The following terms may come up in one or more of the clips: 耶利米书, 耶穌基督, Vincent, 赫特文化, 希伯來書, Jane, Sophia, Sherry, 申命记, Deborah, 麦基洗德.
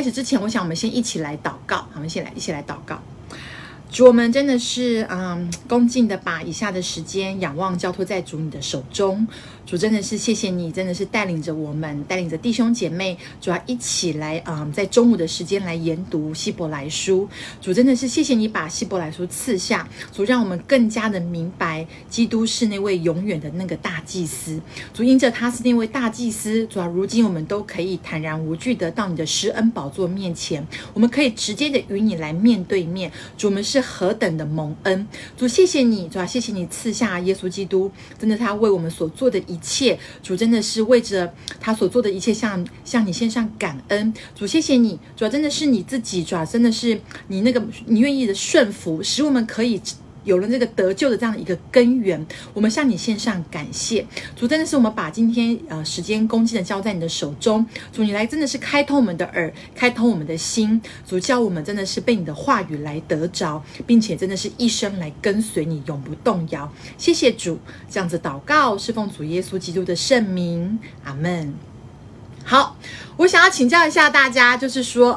开始之前，我想我们先一起来祷告。我们先来一起来祷告。主，我们真的是恭敬的把以下的时间仰望交托在主你的手中。主，真的是谢谢你，真的是带领着我们，带领着弟兄姐妹，主要一起来在中午的时间来研读希伯来书。主，真的是谢谢你把希伯来书赐下，主让我们更加的明白基督是那位永远的那个大祭司。主，因着他是那位大祭司，主要如今我们都可以坦然无惧的到你的施恩宝座面前，我们可以直接的与你来面对面。主，我们是何等的蒙恩，主谢谢你，主啊，谢谢你赐下耶稣基督，真的他为我们所做的一切，主真的是为着他所做的一切向你献上感恩，主谢谢你，主啊，真的是你自己，主啊，真的是你那个你愿意的顺服，使我们可以有了这个得救的这样的一个根源，我们向你献上感谢。主，真的是我们把今天时间恭敬的交在你的手中。主，你来真的是开通我们的耳，开通我们的心。主，叫我们真的是被你的话语来得着，并且真的是一生来跟随你，永不动摇。谢谢主，这样子祷告，侍奉主耶稣基督的圣名，阿们。好，我想要请教一下大家，就是说，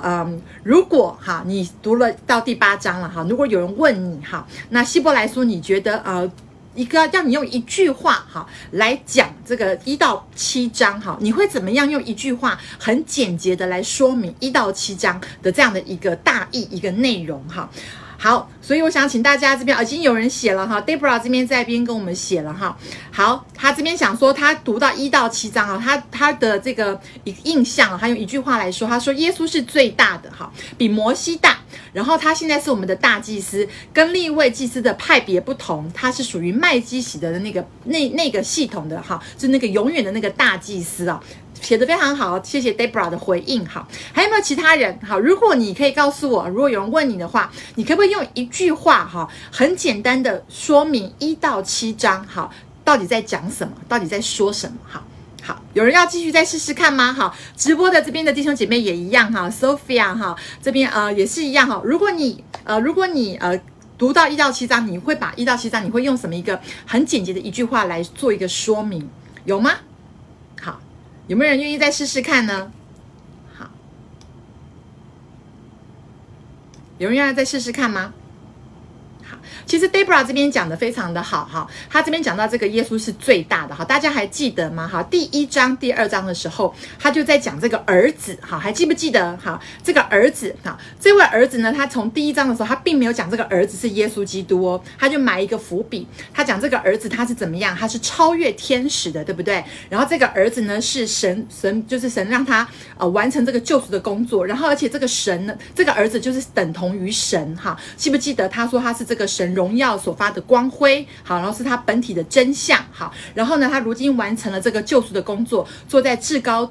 如果哈你读了到第八章了哈，如果有人问你哈，那希伯来书你觉得一个让你用一句话哈来讲这个1到7章哈，你会怎么样用一句话很简洁的来说明1到7章的这样的一个大意一个内容哈？好，所以我想请大家这边已经有人写了哈 ，Deborah 这边在一边跟我们写了哈。好，他这边想说他读到1到7章啊，他的这个印象，他用一句话来说，他说耶稣是最大的哈，比摩西大。然后他现在是我们的大祭司，跟利未祭司的派别不同，他是属于麦基洗德的那个系统的哈，就那个永远的那个大祭司啊。写得非常好，谢谢 Deborah 的回应。好，还有没有其他人？好，如果你可以告诉我，如果有人问你的话，你可不可以用一句话哈，很简单的说明1到7章哈，到底在讲什么，到底在说什么？好，好，有人要继续再试试看吗？好，直播的这边的弟兄姐妹也一样哈 ，Sophia 哈这边也是一样哈。如果你读到1到7章，你会把1到7章你会用什么一个很简洁的一句话来做一个说明，有吗？有没有人愿意再试试看呢？好，有人愿意再试试看吗？好，其实 Deborah 这边讲的非常的好哈，他这边讲到这个耶稣是最大的哈，大家还记得吗？哈，第1章、第2章的时候，他就在讲这个儿子哈，还记不记得？哈，这个儿子哈，这位儿子呢，他从第1章的时候，他并没有讲这个儿子是耶稣基督哦，他就埋一个伏笔，他讲这个儿子他是怎么样，他是超越天使的，对不对？然后这个儿子呢是神就是神让他完成这个救赎的工作，然后而且这个神呢，这个儿子就是等同于神哈，记不记得他说他是这个神荣耀所发的光辉，好，然后是他本体的真相，好，然后呢，他如今完成了这个救赎的工作，坐在至高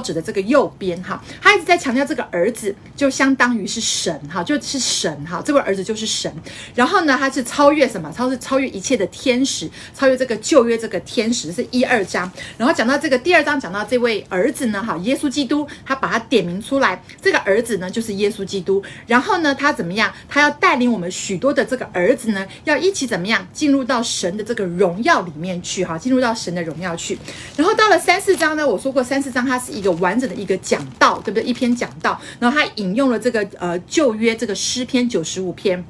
者的这个右边，哈，他一直在强调这个儿子就相当于是神，哈，就是神，哈，这位儿子就是神。然后呢，他是超越什么？他是超越一切的天使，超越这个旧约这个天使，是1、2章。然后讲到这个第2章，讲到这位儿子呢，哈，耶稣基督，他把他点名出来，这个儿子呢就是耶稣基督。然后呢，他怎么样？他要带领我们许多的这个儿子呢，要一起怎么样进入到神的这个荣耀里面去，哈，进入到神的荣耀去。然后到了3、4章呢，我说过3、4章他是一个完整的一个讲道，对不对？一篇讲道，然后他引用了这个旧约这个诗篇95篇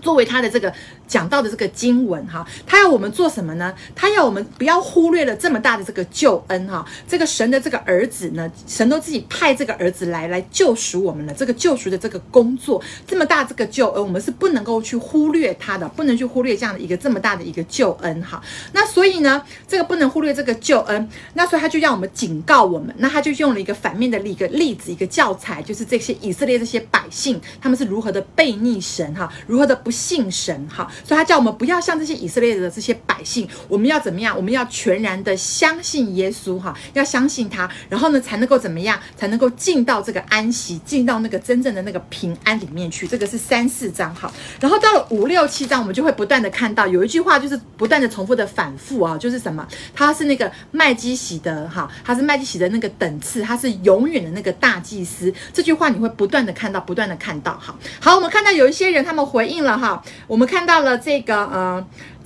作为他的这个讲到的这个经文哈，他要我们做什么呢？他要我们不要忽略了这么大的这个救恩哈，这个神的这个儿子呢，神都自己派这个儿子来救赎我们了，这个救赎的这个工作这么大这个救恩，我们是不能够去忽略他的，不能去忽略这样的一个这么大的一个救恩哈。那所以呢，这个不能忽略这个救恩，那所以他就要我们警告我们，那他就用了一个反面的一个例子一个教材，就是这些以色列这些百姓他们是如何的悖逆神哈，如何的不信神哈。所以他叫我们不要像这些以色列的这些百姓，我们要怎么样？我们要全然的相信耶稣哈，要相信他，然后呢才能够怎么样？才能够进到这个安息，进到那个真正的那个平安里面去。这个是3、4章哈，然后到了5、6、7章，我们就会不断的看到有一句话就是不断的重复的反复啊，就是什么？他是那个麦基洗德哈，他是麦基洗德那个等次，他是永远的那个大祭司。这句话你会不断的看到，不断的看到哈。好，我们看到有一些人他们回应了哈，我们看到。了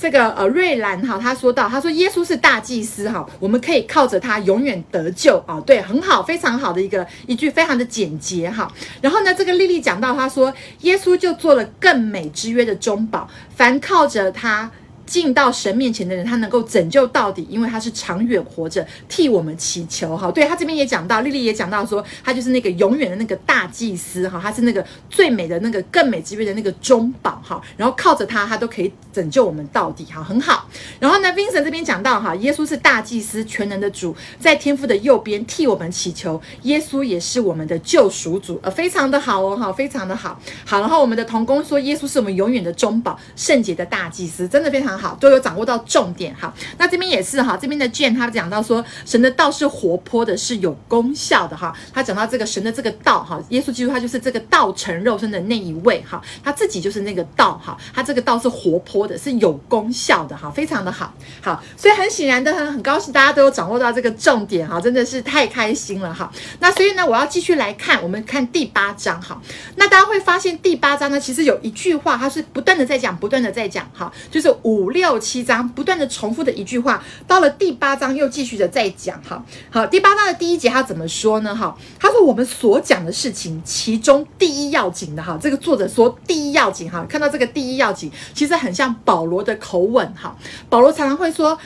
这个瑞兰哈，他说到，他说耶稣是大祭司哈，我们可以靠着他永远得救啊，对，很好，非常好的一句，非常的简洁哈。然后呢，这个莉莉讲到，他说耶稣就做了更美之约的中保，凡靠着他进到神面前的人，他能够拯救到底，因为他是长远活着替我们祈求哈。对，他这边也讲到，莉莉也讲到说，他就是那个永远的那个大祭司哈，他是那个最美的那个更美之约的那个中保哈。然后靠着他，他都可以拯救我们到底哈，很好。然后呢 ，Vincent 这边讲到哈，耶稣是大祭司，全能的主，在天父的右边替我们祈求，耶稣也是我们的救赎主，非常的好哦哈，非常的好。好，然后我们的同工说，耶稣是我们永远的中保，圣洁的大祭司，真的非常好。好，都有掌握到重点。好，那这边也是哈，这边的 Jane 他讲到说，神的道是活泼的，是有功效的哈。他讲到这个神的这个道哈，耶稣基督他就是这个道成肉身的那一位哈，他自己就是那个道哈，他这个道是活泼的，是有功效的哈，非常的好。好，所以很显然的很高兴大家都有掌握到这个重点哈，真的是太开心了哈。那所以呢，我要继续来看，我们看第八章哈。那大家会发现第八章呢，其实有一句话，它是不断的在讲，不断的在讲哈，就是5、6、7章不断的重复的一句话，到了第八章又继续的再讲哈。好，第八章的第一节他怎么说呢？哈，他说我们所讲的事情，其中第一要紧的哈，这个作者说第一要紧哈，看到这个第一要紧，其实很像保罗的口吻哈。保罗常常会说，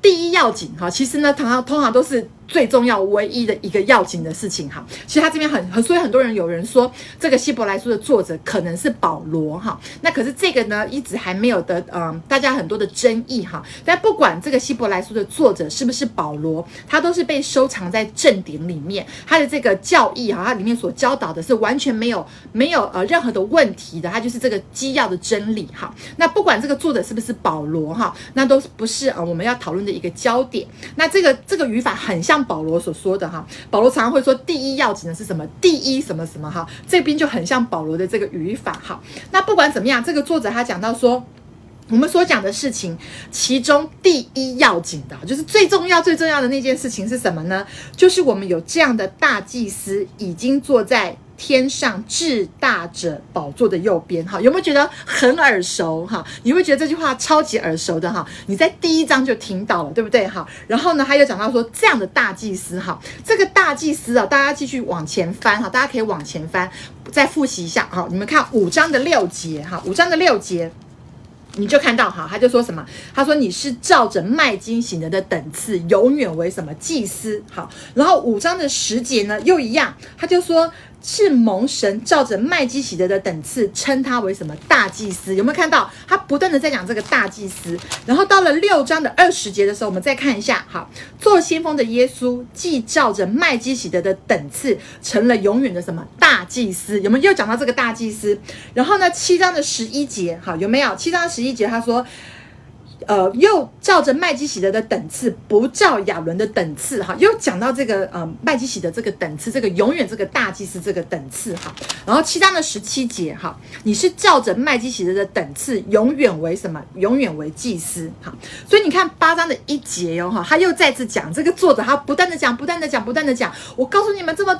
第一要紧哈，其实呢，通常都是最重要、唯一的一个要紧的事情哈。其实他这边所以很多人有人说，这个希伯来书的作者可能是保罗哈。那可是这个呢，一直还没有得大家很多的争议哈。但不管这个希伯来书的作者是不是保罗，他都是被收藏在正典里面，他的这个教义哈，他里面所教导的是完全没有任何的问题的，他就是这个基要的真理哈。那不管这个作者是不是保罗哈，那都不是我们要讨论的一个焦点。那这个语法很像保罗所说的哈，保罗常常会说第一要紧的是什么，第一什么什么哈，这边就很像保罗的这个语法哈。那不管怎么样，这个作者他讲到说，我们所讲的事情，其中第一要紧的，就是最重要的那件事情是什么呢？就是我们有这样的大祭司，已经坐在天上至大者宝座的右边哈，有没有觉得很耳熟哈？你会觉得这句话超级耳熟的哈，你在第一章就听到了，对不对哈？然后呢，他又讲到说这样的大祭司哈，这个大祭司啊，大家继续往前翻哈，大家可以往前翻，再复习一下哈。你们看5章的6节哈，5章的6节。你就看到哈，他就说什么？他说你是照着麦金醒的等次，永远为什么祭司？好，然后5章的10节呢，又一样，他就说是蒙神照着麦基洗德的等次，称他为什么大祭司？有没有看到他不断的在讲这个大祭司？然后到了6章的20节的时候，我们再看一下哈，做先锋的耶稣既照着麦基洗德的等次，成了永远的什么大祭司？有没有又讲到这个大祭司？然后呢，7章的11节哈，有没有？7章11节他说，又照着麦基洗德的等次，不照亚伦的等次哈，又讲到这个麦基洗德这个等次，这个永远这个大祭司这个等次哈。然后7章的17节哈，你是照着麦基洗德的等次，永远为什么？永远为祭司哈。所以你看8章的1节哦哈，他又再次讲这个作者，他不断的讲，我告诉你们这么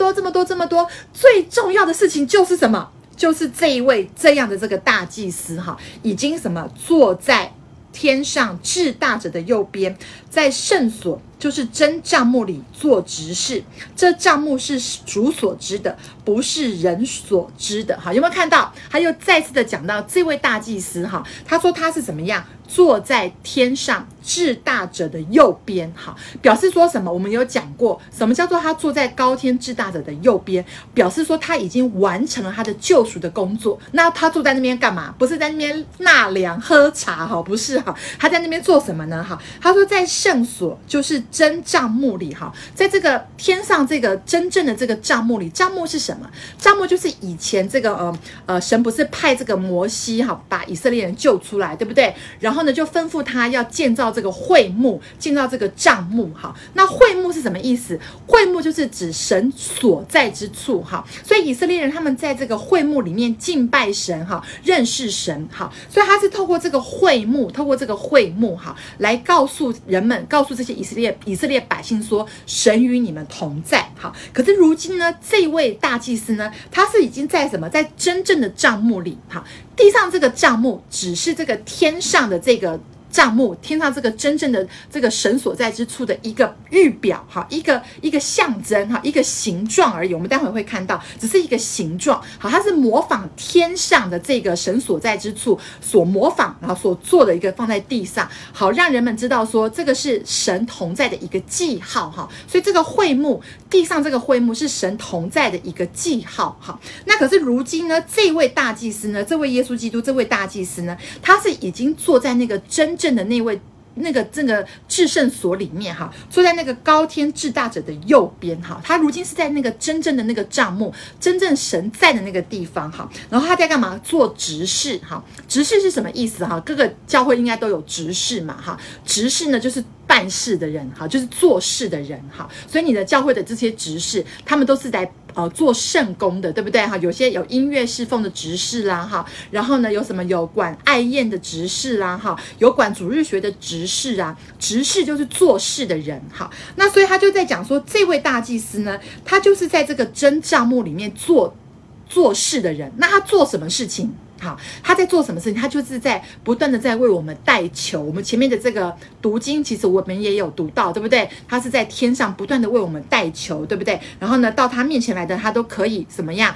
多，最重要的事情就是什么？就是这一位这样的这个大祭司哈，已经什么坐在天上至大者的右边，在圣所，就是真帐幕里做执事。这帐幕是主所知的，不是人所知的。好，有没有看到？他又再次的讲到这位大祭司哈，他说他是怎么样坐在天上至大者的右边。好，表示说什么？我们有讲过，什么叫做他坐在高天至大者的右边？表示说他已经完成了他的救赎的工作。那他坐在那边干嘛？不是在那边纳凉喝茶哈，不是哈，他在那边做什么呢？哈，他说在圣所，就是真帐幕里哈，在这个天上这个真正的这个帐幕里，帐幕是什么？帐幕就是以前这个神不是派这个摩西哈，把以色列人救出来，对不对？然后后呢就吩咐他要建造这个会幕，建造这个帐幕。好，那会幕是什么意思？会幕就是指神所在之处。好，所以以色列人他们在这个会幕里面敬拜神，好，认识神。好，所以他是透过这个会幕，好，来告诉人们，告诉这些以色列百姓说，神与你们同在。好，可是如今呢，这位大祭司呢，他是已经在什么，在真正的帐幕里。好，地上这个帐幕只是这个天上的这个帐幕，天上这个真正的这个神所在之处的一个预表，好，一个象征，好，一个形状而已。我们待会会看到，只是一个形状。好，它是模仿天上的这个神所在之处所模仿，然后所做的一个放在地上，好，让人们知道说这个是神同在的一个记号。哈，所以这个会幕，地上这个会幕是神同在的一个记号。哈，那可是如今呢，这位大祭司呢，这位耶稣基督，这位大祭司呢，他是已经坐在那个真正的那位这个至圣所里面，哈，坐在那个高天至大者的右边，哈，他如今是在那个真正的那个帐幕，真正神在的那个地方，哈，然后他在干嘛？做执事，哈，执事是什么意思？哈，各个教会应该都有执事嘛，哈，执事呢就是办事的人，哈，就是做事的人，哈，所以你的教会的这些执事，他们都是在做圣工的，对不对？哈，有些有音乐侍奉的执事啦，哈，然后呢，有什么有管爱宴的执事啦，哈，有管主日学的执事啊，执事就是做事的人，哈。那所以他就在讲说，这位大祭司呢，他就是在这个真帐幕里面做事的人。那他做什么事情？好，他在做什么事情？他就是在不断的在为我们代求。我们前面的这个读经，其实我们也有读到，对不对？他是在天上不断的为我们代求，对不对？然后呢，到他面前来的，他都可以怎么样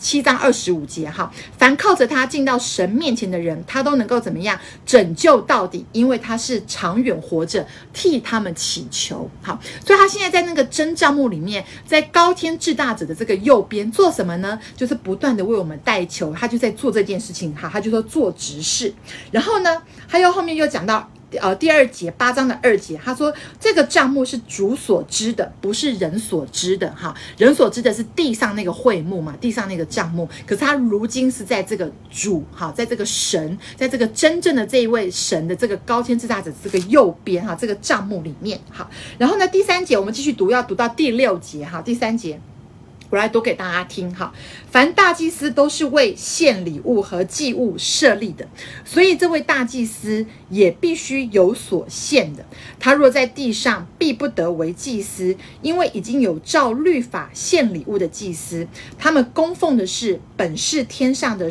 ？7章25节，哈，凡靠着他进到神面前的人，他都能够怎么样？拯救到底，因为他是长远活着，替他们祈求。好，所以他现在在那个真帐幕里面，在高天至大者的这个右边做什么呢？就是不断的为我们代求，他就在做这件事情。好，他就说做执事。然后呢，他又后面又讲到第二节，8章2节，他说这个帐幕是主所知的，不是人所知的。哈，人所知的是地上那个会幕嘛，地上那个帐幕。可是他如今是在这个主，哈，在这个神，在这个真正的这一位神的这个高天至大者这个右边，哈，这个帐幕里面。好，然后呢，第3节我们继续读，要读到第6节。哈，第3节。我来读给大家听。哈，凡大祭司都是为献礼物和祭物设立的，所以这位大祭司也必须有所献的。他若在地上，必不得为祭司，因为已经有照律法献礼物的祭司。他们供奉的是本是天上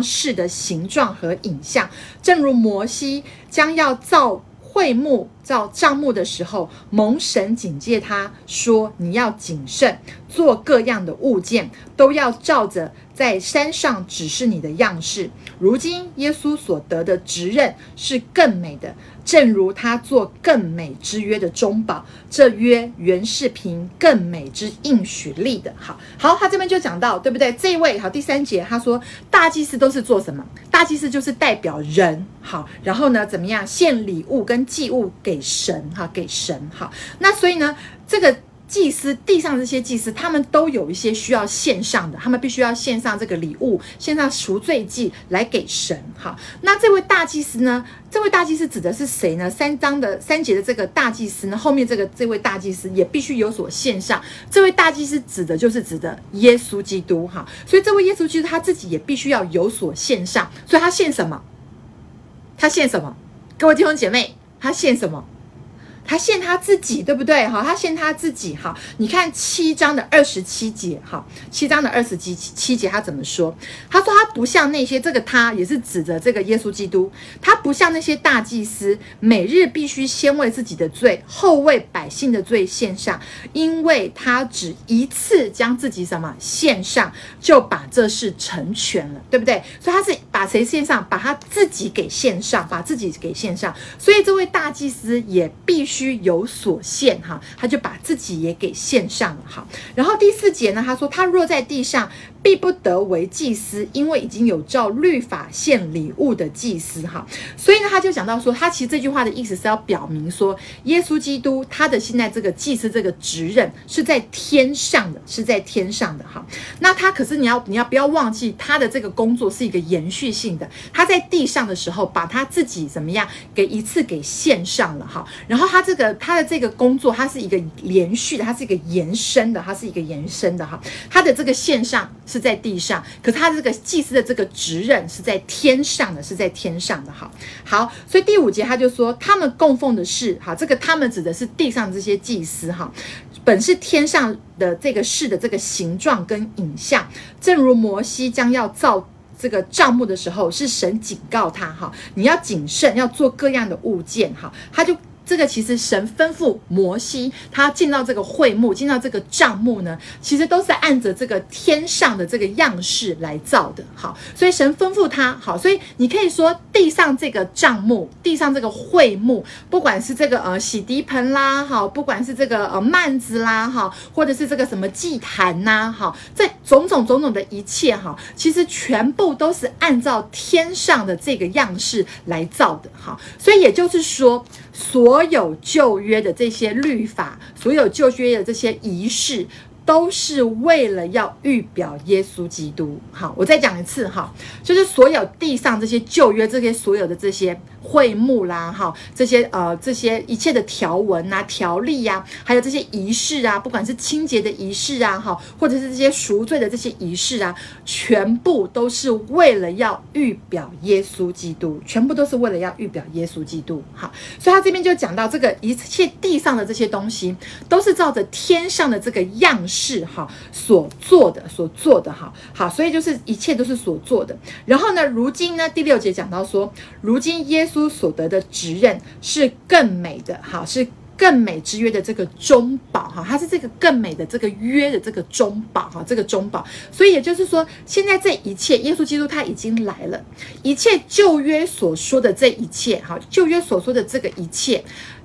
事的形状和影像，正如摩西将要造会幕、造帐幕的时候，蒙神警戒他说：“你要谨慎，做各样的物件，都要照着在山上指示你的样式。”如今耶稣所得的职任是更美的，正如他做更美之约的中保，这约原是凭更美之应许立的。好，他这边就讲到，对不对？这一位，好，第3节他说，大祭司都是做什么？大祭司就是代表人，好，然后呢，怎么样献礼物跟祭物给神，哈，给神，好。那所以呢，这个祭司，地上这些祭司，他们都有一些需要献上的，他们必须要献上这个礼物，献上赎罪祭来给神。好，那这位大祭司呢？这位大祭司指的是谁呢？3章3节的这个大祭司呢，后面这位大祭司也必须有所献上。这位大祭司指的耶稣基督，哈，所以这位耶稣基督他自己也必须要有所献上。所以他献什么？他献什么？各位弟兄姐妹，他献什么？他献他自己，对不对？好，他献他自己。好，你看7章27节，好，7章27节他怎么说？他说他不像那些，这个他也是指着这个耶稣基督，他不像那些大祭司，每日必须先为自己的罪，后为百姓的罪献上，因为他只一次将自己什么献上，就把这事成全了，对不对？所以他是把谁献上？把他自己给献上，把自己给献上。所以这位大祭司也必须须有所限哈，他就把自己也给献上了哈。然后第四节呢，他说他若在地上必不得为祭司，因为已经有照律法献礼物的祭司哈。所以呢，他就讲到说，他其实这句话的意思是要表明说，耶稣基督他的现在这个祭司这个职任是在天上的，是在天上的哈。那他可是你要不要忘记他的这个工作是一个延续性的，他在地上的时候把他自己怎么样给一次给献上了哈。然后他的这个工作，它是一个连续的，它是一个延伸的，它是一个延伸的哈。他的这个献上是在地上，可是他这个祭司的这个职任是在天上的，是在天上的哈。好，所以第五节他就说，他们供奉的是哈，这个他们指的是地上这些祭司哈，本是天上的这个事的这个形状跟影像，正如摩西将要造这个帐幕的时候，是神警告他哈，你要谨慎，要做各样的物件哈。他就这个其实神吩咐摩西，他进到这个会幕，进到这个帐幕呢，其实都是按着这个天上的这个样式来造的。好，所以神吩咐他，好，所以你可以说地上这个帐幕，地上这个会幕，不管是这个洗涤盆啦，好，不管是这个幔子啦，好，或者是这个什么祭坛呐，好，这种的一切哈，其实全部都是按照天上的这个样式来造的。好，所以也就是说，所有旧约的这些律法，所有旧约的这些仪式，都是为了要预表耶稣基督。好，我再讲一次哈，就是所有地上这些旧约，这些所有的这些会幕啦，哈，这些一切的条文啊、条例啊，还有这些仪式啊，不管是清洁的仪式啊，哈，或者是这些赎罪的这些仪式啊，全部都是为了要预表耶稣基督，全部都是为了要预表耶稣基督。好，所以他这边就讲到这个一切地上的这些东西，都是照着天上的这个样式哈所做的哈。好，所以就是一切都是所做的。然后呢，如今呢，第六节讲到说，如今耶稣所得的职任是更美的，好，是更美之约的这个中保哈，它是这个更美的这个约的这个中保哈，这个中保。所以也就是说，现在这一切，耶稣基督他已经来了，一切旧约所说的这一切，好，旧约所说的这个一切，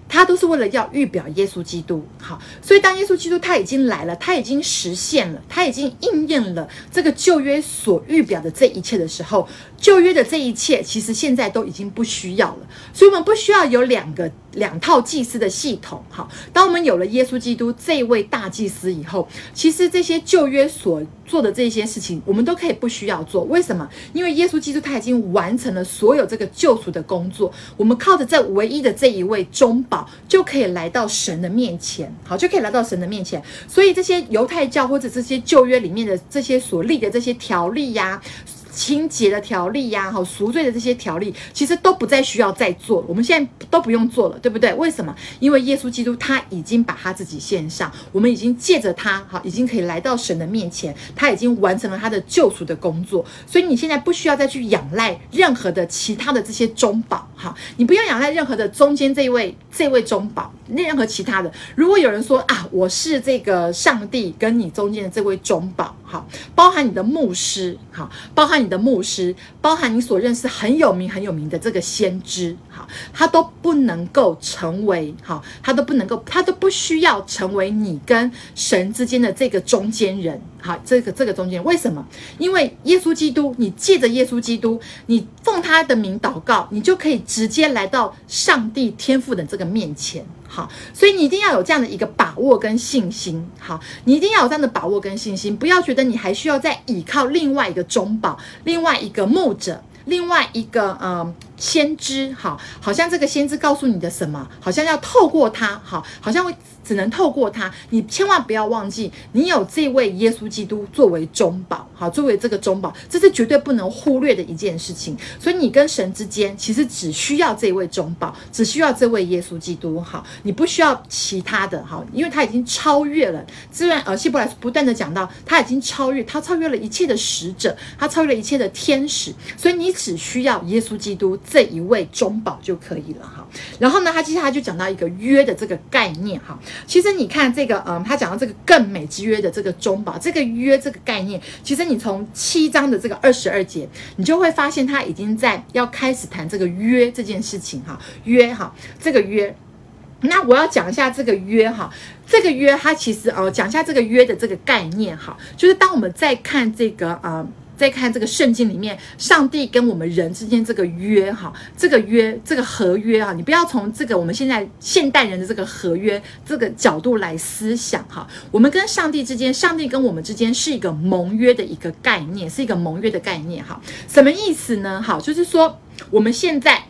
他都是为了要预表耶稣基督。好，所以当耶稣基督他已经来了，他已经实现了，他已经应验了这个旧约所预表的这一切的时候，旧约的这一切其实现在都已经不需要了。所以我们不需要有两套祭司的系统。好，当我们有了耶稣基督这位大祭司以后，其实这些旧约所做的这些事情，我们都可以不需要做。为什么？因为耶稣基督他已经完成了所有这个救赎的工作，我们靠着这唯一的这一位中保，就可以来到神的面前。好，就可以来到神的面前。所以这些犹太教或者这些旧约里面的这些所立的这些条例呀、清洁的条例呀、好，赎罪的这些条例，其实都不再需要再做，我们现在都不用做了，对不对？为什么？因为耶稣基督他已经把他自己献上，我们已经借着他，好，已经可以来到神的面前，他已经完成了他的救赎的工作。所以你现在不需要再去仰赖任何的其他的这些中保，好，你不用仰赖任何的中间这位中保，任何其他的。如果有人说啊，我是这个上帝跟你中间的这位中保，好，包含你的牧师，好，包含你的牧师，包含你所认识很有名的这个先知，好，他都不能够成为，好，他都不需要成为你跟神之间的这个中间人，好，这个中间人。为什么？因为耶稣基督，你借着耶稣基督，你奉他的名祷告，你就可以直接来到上帝天父的这个面前。好，所以你一定要有这样的一个把握跟信心。好，你一定要有这样的把握跟信心，不要觉得你还需要再倚靠另外一个中保，另外一个牧者，另外一个先知。好，好像这个先知告诉你的什么，好像要透过他，好，好像会只能透过他。你千万不要忘记，你有这位耶稣基督作为中保，好，作为这个中保，这是绝对不能忽略的一件事情。所以你跟神之间其实只需要这位中保，只需要这位耶稣基督，好，你不需要其他的，好，因为他已经超越了。虽然希伯来不断的讲到，他已经超越了一切的使者，他超越了一切的天使，所以你只需要耶稣基督这一位中保就可以了。好，然后呢，他接下来就讲到一个约的这个概念。好，其实你看这个，他讲到这个更美之约的这个中保，这个约这个概念，其实你从7章的这个22节，你就会发现他已经在要开始谈这个约这件事情。哈，约，哈，这个约。那我要讲一下这个约哈，这个约它其实讲一下这个约的这个概念哈，就是当我们在看这个在看这个圣经里面，上帝跟我们人之间这个约哈，这个约这个合约啊，你不要从这个我们现代人的这个合约这个角度来思想哈。我们跟上帝之间，上帝跟我们之间是一个盟约的一个概念，是一个盟约的概念哈。什么意思呢？哈，就是说我们现在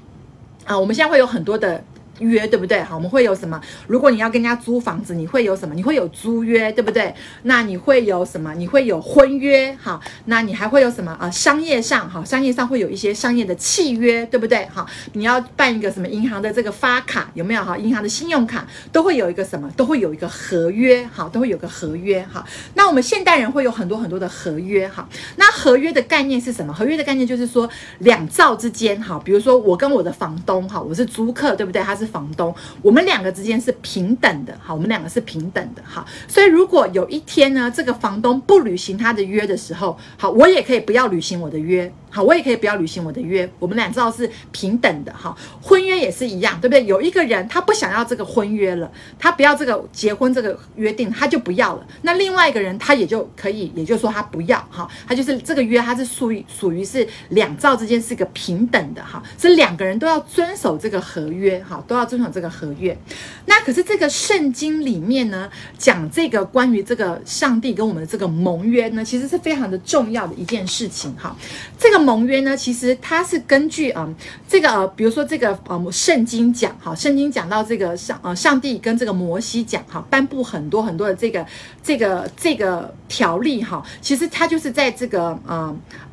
会有很多的约，对不对？好，我们会有什么？如果你要跟人家租房子，你会有什么？你会有租约，对不对？那你会有什么？你会有婚约，好，那你还会有什么？商业上，好，商业上会有一些商业的契约，对不对？好，你要办一个什么银行的这个发卡，有没有？好，银行的信用卡都会有一个什么？都会有一个合约，好，都会有个合约，好。那我们现代人会有很多很多的合约，好，那合约的概念是什么？合约的概念就是说两造之间，好，比如说我跟我的房东，好，我是租客，对不对？他是房东，我们两个之间是平等的，好，我们两个是平等的，好，所以如果有一天呢，这个房东不履行他的约的时候，好，我也可以不要履行我的约，好，我也可以不要履行我的约，我们俩知道是平等的，好，婚约也是一样，对不对？有一个人他不想要这个婚约了，他不要这个结婚这个约定，他就不要了，那另外一个人他也就可以，也就是说他不要，好，他就是这个约，他是属于是两造之间是一个平等的，好，是两个人都要遵守这个合约，好，都要遵守这个合约。那可是这个圣经里面呢，讲这个关于这个上帝跟我们的这个盟约呢，其实是非常的重要的一件事情，好，这个盟约呢，其实它是根据比如说圣经讲，好，圣经讲到这个上帝跟这个摩西讲，好，颁布很多很多的这个条例，哈，其实它就是在这个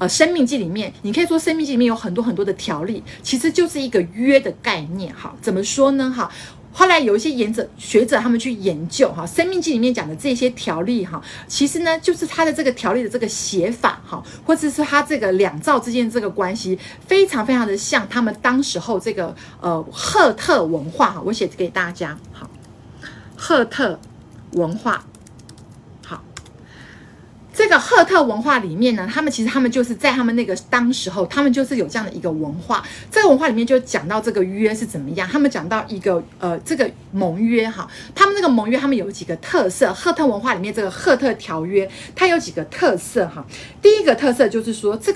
申命记里面，你可以说申命记里面有很多很多的条例，其实就是一个约的概念，好，怎么说呢？哈。后来有一些学者他们去研究哈，《申命记》里面讲的这些条例哈，其实呢就是它的这个条例的这个写法哈，或者是它这个两造之间这个关系，非常非常的像他们当时候这个赫特文化哈，我写给大家好，赫特文化。这个赫特文化里面呢，他们就是在他们那个当时候，他们就是有这样的一个文化。这个文化里面就讲到这个约是怎么样，他们讲到一个这个盟约哈，他们那个盟约他们有几个特色。赫特文化里面这个赫特条约，它有几个特色哈。第一个特色就是说这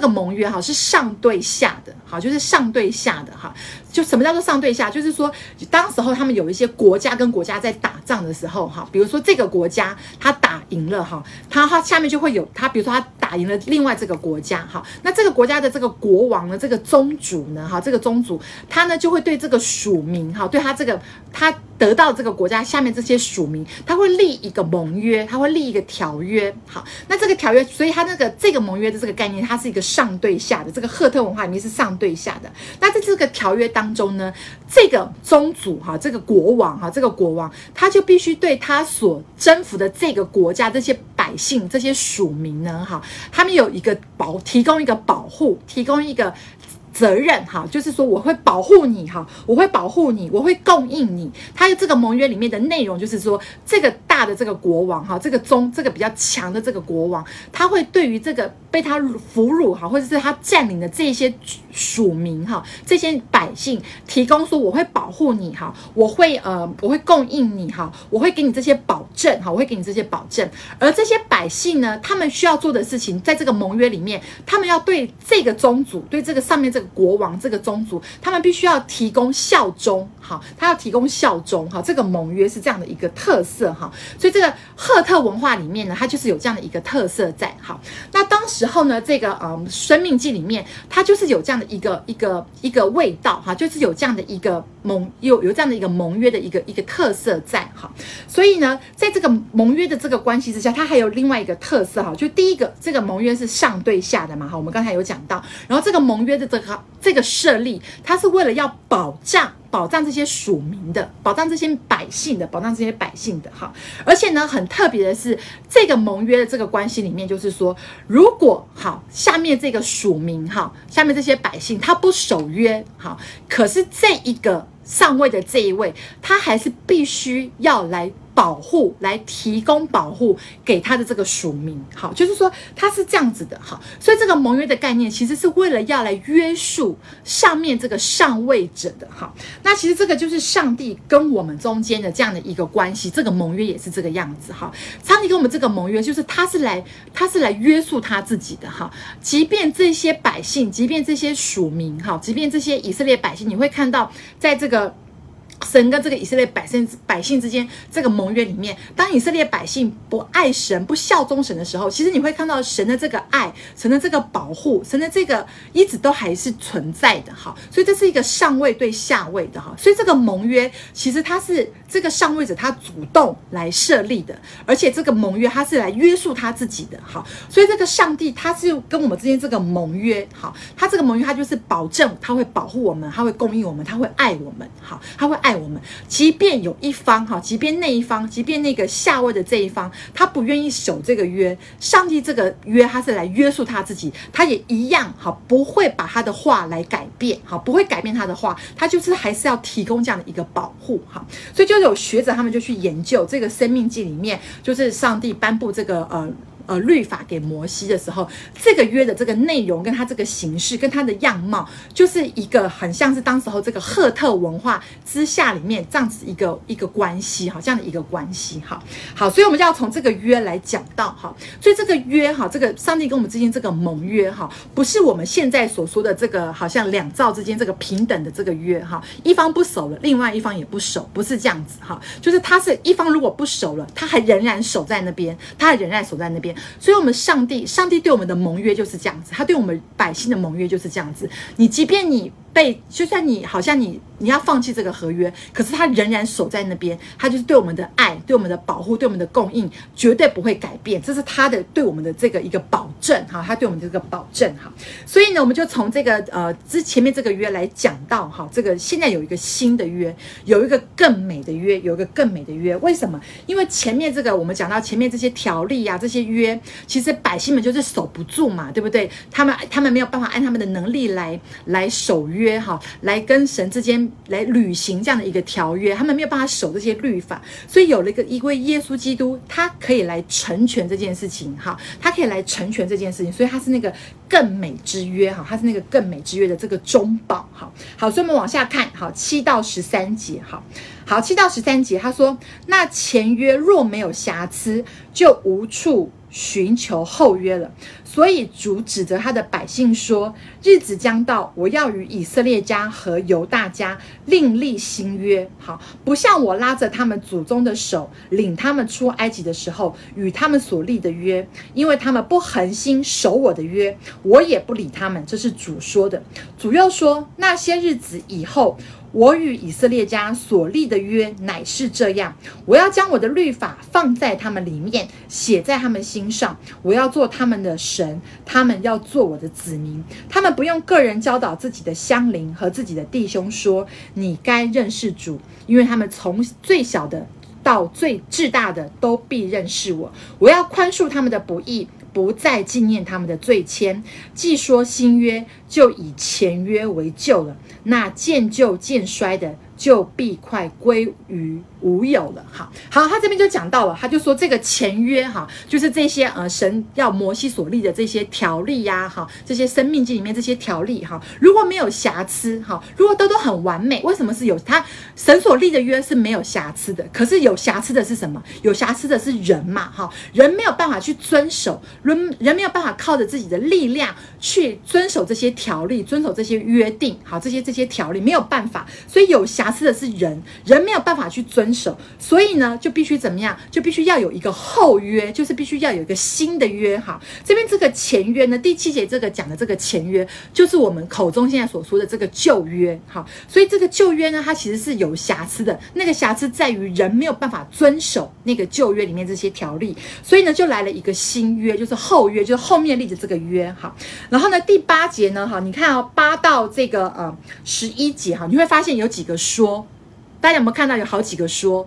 个盟约哈是上对下的，好，就是上对下的哈。就什么叫做上对下？就是说，当时候他们有一些国家跟国家在打仗的时候哈，比如说这个国家他打赢了哈，他下面就会有他，比如说他打赢了另外这个国家哈，那这个国家的这个国王呢，这个宗主呢哈，这个宗主他呢就会对这个属民哈，对他这个他得到这个国家下面这些属民，他会立一个盟约，他会立一个条约，好，那这个条约，所以他这个盟约的这个概念，它是一个上对下的，这个赫特文化里面是上对下的。那在这个条约当中呢，这个宗主哈，这个国王哈，这个国王他就必须对他所征服的这个国家这些百姓这些属民呢哈，他们有一个提供一个保护，提供一个责任哈，就是说我会保护你哈，我会保护你，我会供应你。他这个盟约里面的内容就是说，这个大的这个国王哈，这个比较强的这个国王，他会对于这个被他俘虏哈，或者是他占领的这些属民哈，这些百姓提供说我会保护你哈，我会供应你哈，我会给你这些保证哈，我会给你这些保证。而这些百姓呢，他们需要做的事情，在这个盟约里面，他们要对这个宗主，对这个上面这个国王这个宗族，他们必须要提供效忠，好，他要提供效忠，好，这个盟约是这样的一个特色哈，所以这个赫特文化里面呢，它就是有这样的一个特色在，好，那当时候呢，这个申命记里面，它就是有这样的一个味道哈，就是有这样的一个有这样的一个盟约的一个特色在哈，所以呢，在这个盟约的这个关系之下，它还有另外一个特色哈，就第一个，这个盟约是上对下的嘛哈，我们刚才有讲到，然后这个盟约的这个设立，它是为了要保障这些属民的，保障这些百姓的，保障这些百姓的哈。而且呢，很特别的是，这个盟约的这个关系里面，就是说，如果好下面这个属民哈，下面这些百姓他不守约哈，可是这一个上位的这一位，他还是必须要来保护，来提供保护给他的这个属民。好，就是说他是这样子的。好，所以这个盟约的概念其实是为了要来约束上面这个上位者的。好，那其实这个就是上帝跟我们中间的这样的一个关系，这个盟约也是这个样子。好，上帝跟我们这个盟约就是他是来约束他自己的。好，即便这些百姓，即便这些属民，好，即便这些以色列百姓，你会看到在这个神跟这个以色列百姓之间这个盟约里面，当以色列百姓不爱神、不效忠神的时候，其实你会看到神的这个爱、神的这个保护、神的这个一直都还是存在的。好，所以这是一个上位对下位的。哈，所以这个盟约其实它是这个上位者他主动来设立的，而且这个盟约他是来约束他自己的。好，所以这个上帝他是跟我们之间这个盟约。好，他这个盟约他就是保证他会保护我们，他会供应我们，他会爱我们。好，他会爱我们，即便有一方，哈，即便那一方，即便那个下位的这一方，他不愿意守这个约，上帝这个约他是来约束他自己，他也一样，哈，不会把他的话来改变，哈，不会改变他的话，他就是还是要提供这样的一个保护，哈。所以就有学者他们就去研究这个《申命记》里面，就是上帝颁布这个律法给摩西的时候，这个约的这个内容跟它这个形式跟它的样貌，就是一个很像是当时候这个赫特文化之下里面这样子一个关系，好，这样的一个关系。好，好，所以我们就要从这个约来讲到。好，所以这个约，好，这个上帝跟我们之间这个盟约，好，不是我们现在所说的这个好像两造之间这个平等的这个约，哈，一方不守了，另外一方也不守，不是这样子。哈，就是他是一方如果不守了，他还仍然守在那边，他还仍然守在那边。所以我们上帝对我们的盟约就是这样子，他对我们百姓的盟约就是这样子，你即便你被，就算你好像你要放弃这个合约，可是他仍然守在那边，他就是对我们的爱、对我们的保护、对我们的供应绝对不会改变，这是他的对我们的这个一个保证。好，他对我们的这个保证。好，所以呢，我们就从这个前面这个约来讲到。好，这个现在有一个新的约，有一个更美的约，有一个更美的约。为什么？因为前面这个我们讲到前面这些条例啊，这些约其实百姓们就是守不住嘛，对不对？他们没有办法按他们的能力来守约。好，来跟神之间来履行这样的一个条约，他们没有办法守这些律法，所以有了一位耶稣基督，他可以来成全这件事情。好，他可以来成全这件事情，所以他是那个更美之约。好，他是那个更美之约的这个中保。好，好，所以我们往下看。好，7到13节。好，好，7到13节，他说：那前约若没有瑕疵，就无处寻求后约了。所以主指着他的百姓说：日子将到，我要与以色列家和犹大家另立新约。好，不像我拉着他们祖宗的手，领他们出埃及的时候与他们所立的约，因为他们不恒心守我的约，我也不理他们。这是主说的。主又说：那些日子以后，我与以色列家所立的约乃是这样，我要将我的律法放在他们里面，写在他们心上，我要做他们的神，他们要做我的子民。他们不用个人教导自己的乡邻和自己的弟兄说：你该认识主，因为他们从最小的到最至大的都必认识我。我要宽恕他们的不义，不再纪念他们的罪愆。既说新约，就以前约为旧了。那渐旧渐衰的，就必快归于无有了。好，好，他这边就讲到了，他就说这个前约，哈，就是这些神要摩西所立的这些条例呀，哈，这些申命记里面这些条例，哈，如果没有瑕疵，哈，如果都很完美，为什么是有他神所立的约是没有瑕疵的？可是有瑕疵的是什么？有瑕疵的是人嘛，哈，人没有办法去遵守，人没有办法靠着自己的力量去遵守这些条例，遵守这些约定，好，这些条例没有办法，所以有瑕疵的是人没有办法去遵守。所以呢，就必须怎么样？就必须要有一个后约，就是必须要有一个新的约。哈，这边这个前约呢，第7节这个讲的这个前约，就是我们口中现在所说的这个旧约。哈，所以这个旧约呢，它其实是有瑕疵的，那个瑕疵在于人没有办法遵守那个旧约里面这些条例，所以呢，就来了一个新约，就是后约，就是后面立的这个约。哈，然后呢，第8节呢，哈，你看哦，8到这个11节，哈，你会发现有几个说。大家有没有看到有好几个说？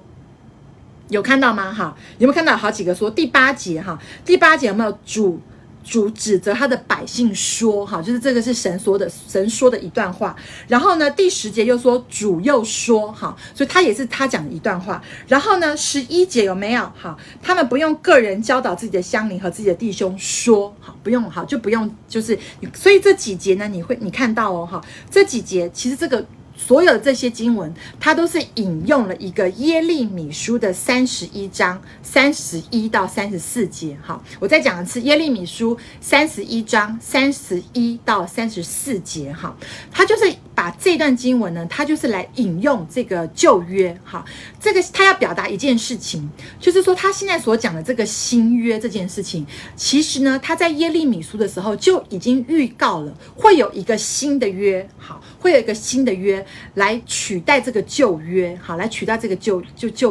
有看到吗？哈，有没有看到有好几个说？第8节哈，第8节有没有主主指责他的百姓说，哈，就是这个是神说的一段话。然后呢，第10节又说主又说，哈，所以他也是他讲一段话。然后呢，11节有没有？哈，他们不用个人教导自己的乡邻和自己的弟兄说，哈，不用，哈，就不用，就是所以这几节呢，你看到哦，哈，这几节其实这个。所有的这些经文，它都是引用了一个耶利米书的31章31到34节。好，我再讲一次，耶利米书31章31到34节。好，它就是把这段经文呢，它就是来引用这个旧约。好，这个它要表达一件事情，就是说它现在所讲的这个新约这件事情，其实呢，它在耶利米书的时候就已经预告了，会有一个新的约。好，会有一个新的约。来取代这个旧约，好，来取代这个旧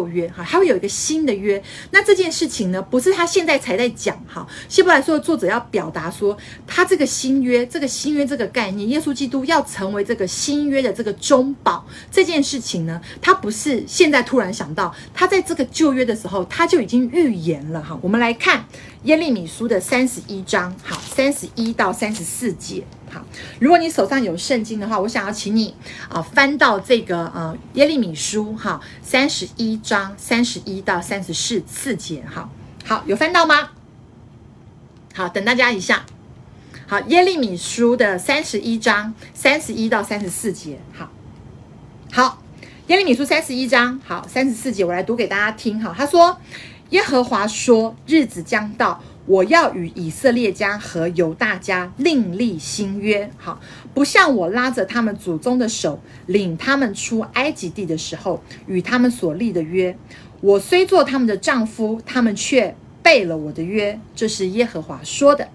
约，好，它会有一个新的约。那这件事情呢，不是他现在才在讲，哈，希伯来书的作者要表达说，他这个新约，这个概念，耶稣基督要成为这个新约的这个中保这件事情呢，他不是现在突然想到，他在这个旧约的时候，他就已经预言了，哈。我们来看耶利米书的31章，好，31到34节。好，如果你手上有圣经的话，我想要请你翻到这个耶利米书哈31章31到34节。好，有翻到吗？好，等大家一下。好，耶利米书的31章31到34节。好，耶利米书31章好34节，我来读给大家听。好，他说。耶和华说，日子将到，我要与以色列家和犹大家另立新约。好，不像我拉着他们祖宗的手，领他们出埃及地的时候，与他们所立的约。我虽做他们的丈夫，他们却背了我的约。这是耶和华说的。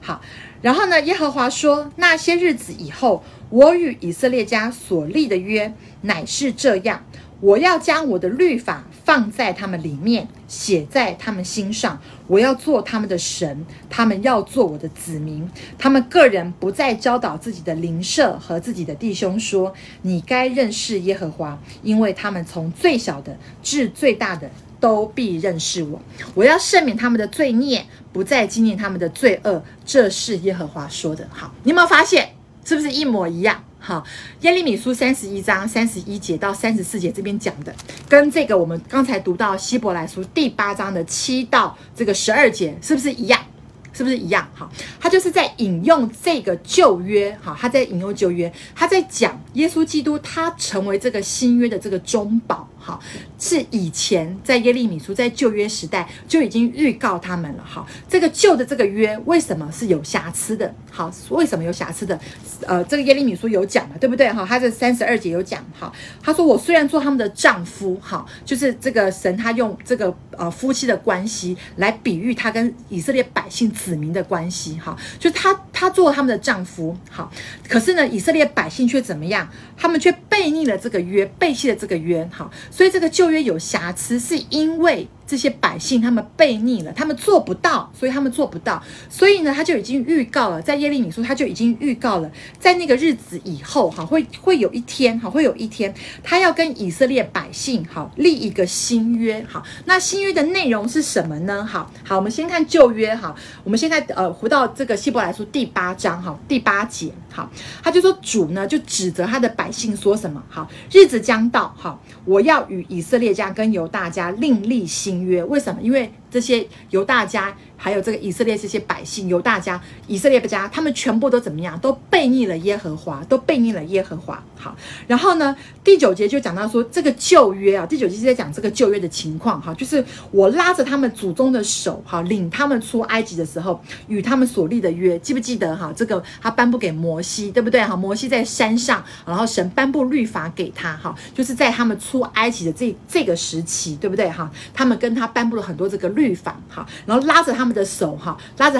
好，然后呢，耶和华说，那些日子以后，我与以色列家所立的约乃是这样，我要将我的律法放在他们里面，写在他们心上，我要做他们的神，他们要做我的子民。他们个人不再教导自己的邻舍和自己的弟兄说，你该认识耶和华，因为他们从最小的至最大的都必认识我。我要赦免他们的罪孽，不再纪念他们的罪恶。这是耶和华说的。好，你有没有发现，是不是一模一样？好，耶利米书31章31节到34节这边讲的，跟这个我们刚才读到希伯来书第8章的7到12节，是不是一样？好，他就是在引用这个旧约。好，他在引用旧约，他在讲耶稣基督他成为这个新约的这个中保。好，是以前在耶利米书在旧约时代就已经预告他们了。好，这个旧的这个约为什么是有瑕疵的？好，为什么有瑕疵的？这个耶利米书有讲嘛，对不对？好，他这32节有讲。好，他说我虽然做他们的丈夫，好，就是这个神他用这个夫妻的关系来比喻他跟以色列百姓子民的关系。好，就他做他们的丈夫。好，可是呢，以色列百姓却怎么样？他们却背逆了这个约，背弃了这个约。好，所以这个旧约有瑕疵，是因为这些百姓他们悖逆了，他们做不到，所以呢，他就已经预告了，在耶利米书他就已经预告了，在那个日子以后，哈，会有一天，哈，会有一天，他要跟以色列百姓，哈，立一个新约。好，那新约的内容是什么呢？好，我们先看旧约。哈，我们现在回到这个希伯来书第8章，哈，第8节。好，他就说主呢就指责他的百姓说什么？好，日子将到，好，我要与以色列家跟犹大家另立新约。为什么？因为这些犹大家还有这个以色列这些百姓，犹大家、以色列家，他们全部都怎么样？都悖逆了耶和华，好，然后呢，第9节就讲到说这个旧约啊，第9节是在讲这个旧约的情况。哈，就是我拉着他们祖宗的手，哈，领他们出埃及的时候，与他们所立的约，记不记得？哈，这个他颁布给摩西，对不对？哈，摩西在山上，然后神颁布律法给他，哈，就是在他们出埃及的这个时期，对不对？哈，他们跟他颁布了很多这个律法。好，然后拉着他们的手，哈，给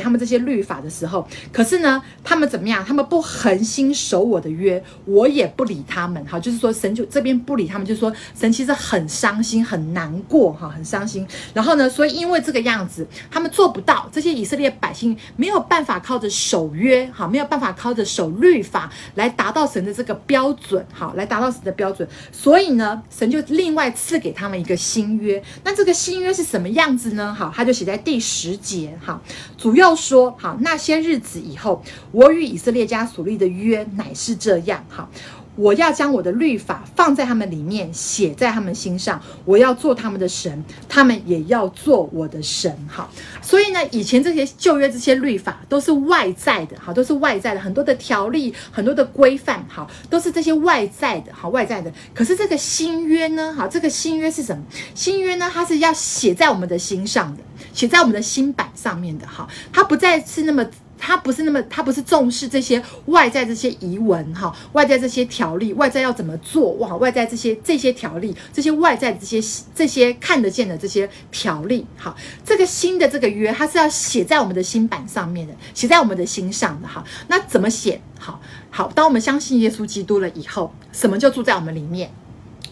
他们这些律法的时候，可是呢，他们怎么样？他们不恒心守我的约，我也不理他们。好，就是说神就这边不理他们，就是说神其实很伤心，很难过，哈，很伤心。然后呢，所以因为这个样子，他们做不到，这些以色列百姓没有办法靠着守约，好，没有办法靠着守律法来达到神的这个标准，好，来达到神的标准。所以呢，神就另外赐给他们一个新约。那这个新约是什么样子呢？好，他就写在第10节。好，主又说：好，那些日子以后，我与以色列家所立的约乃是这样。好，我要将我的律法放在他们里面，写在他们心上。我要做他们的神，他们也要做我的神。好，所以呢，以前这些旧约这些律法都是外在的，好，都是外在的，很多的条例，很多的规范，好，都是这些外在的，好，外在的。可是这个新约呢，好，这个新约是什么？新约呢，它是要写在我们的心上的，写在我们的心版上面的。好，它不再是那么。他不是重视这些外在这些遗文哈，外在这些条例，外在要怎么做哇，外在这些条例，这些外在的这些看得见的这些条例，好，这个新的这个约，它是要写在我们的心版上面的，写在我们的心上的哈。那怎么写？好，当我们相信耶稣基督了以后，什么就住在我们里面？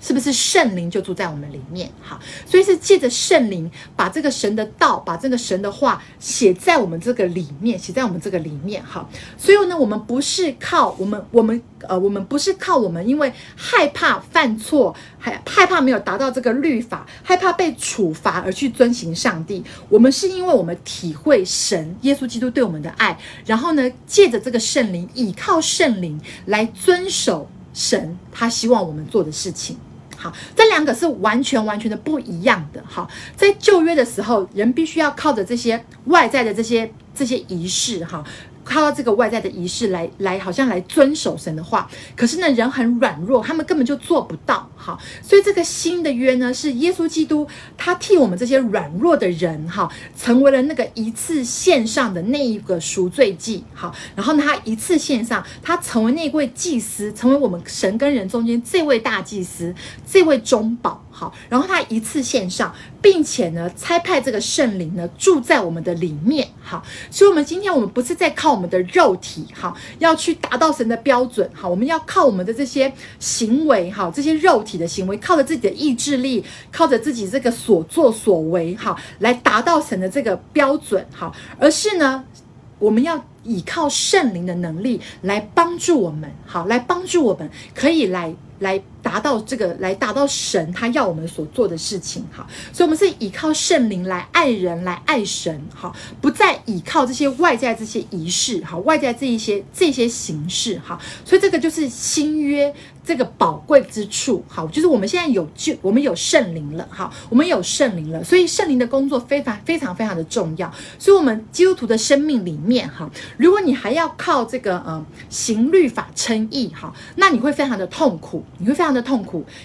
是不是圣灵就住在我们里面？好，所以是借着圣灵把这个神的道，把这个神的话写在我们这个里面，写在我们这个里面。好，所以呢，我们不是靠我们不是靠我们，因为害怕犯错，害怕没有达到这个律法，害怕被处罚而去遵行上帝。我们是因为我们体会神耶稣基督对我们的爱，然后呢，借着这个圣灵，倚靠圣灵来遵守神他希望我们做的事情。好，这两个是完全的不一样的。好，在旧约的时候，人必须要靠着这些外在的这些仪式，哈，靠到这个外在的仪式来好像来遵守神的话，可是呢，人很软弱，他们根本就做不到。好，所以这个新的约呢，是耶稣基督他替我们这些软弱的人，哈，成为了那个一次献上的那一个赎罪祭。好，然后呢，他一次献上，他成为那位祭司，成为我们神跟人中间这位大祭司，这位中保。好，然后他一次献上，并且呢，差派这个圣灵呢住在我们的里面。好，所以今天我们不是在靠我们的肉体，好，要去达到神的标准。好，我们要靠我们的这些行为，好，这些肉体的行为，靠着自己的意志力，靠着自己这个所作所为，好，来达到神的这个标准。好，而是呢，我们要倚靠圣灵的能力来帮助我们，好，来帮助我们可以来达到这个，来达到神他要我们所做的事情。好，所以我们是倚靠圣灵来爱人，来爱神。好，不再倚靠这些外在这些仪式，好，外在这些形式。好，所以这个就是新约这个宝贵之处。好，就是我们现在我们有圣灵了。好，我们有圣灵了，所以圣灵的工作非常的重要。所以我们基督徒的生命里面，哈，如果你还要靠这个行律法称义，好，那你会非常的痛苦，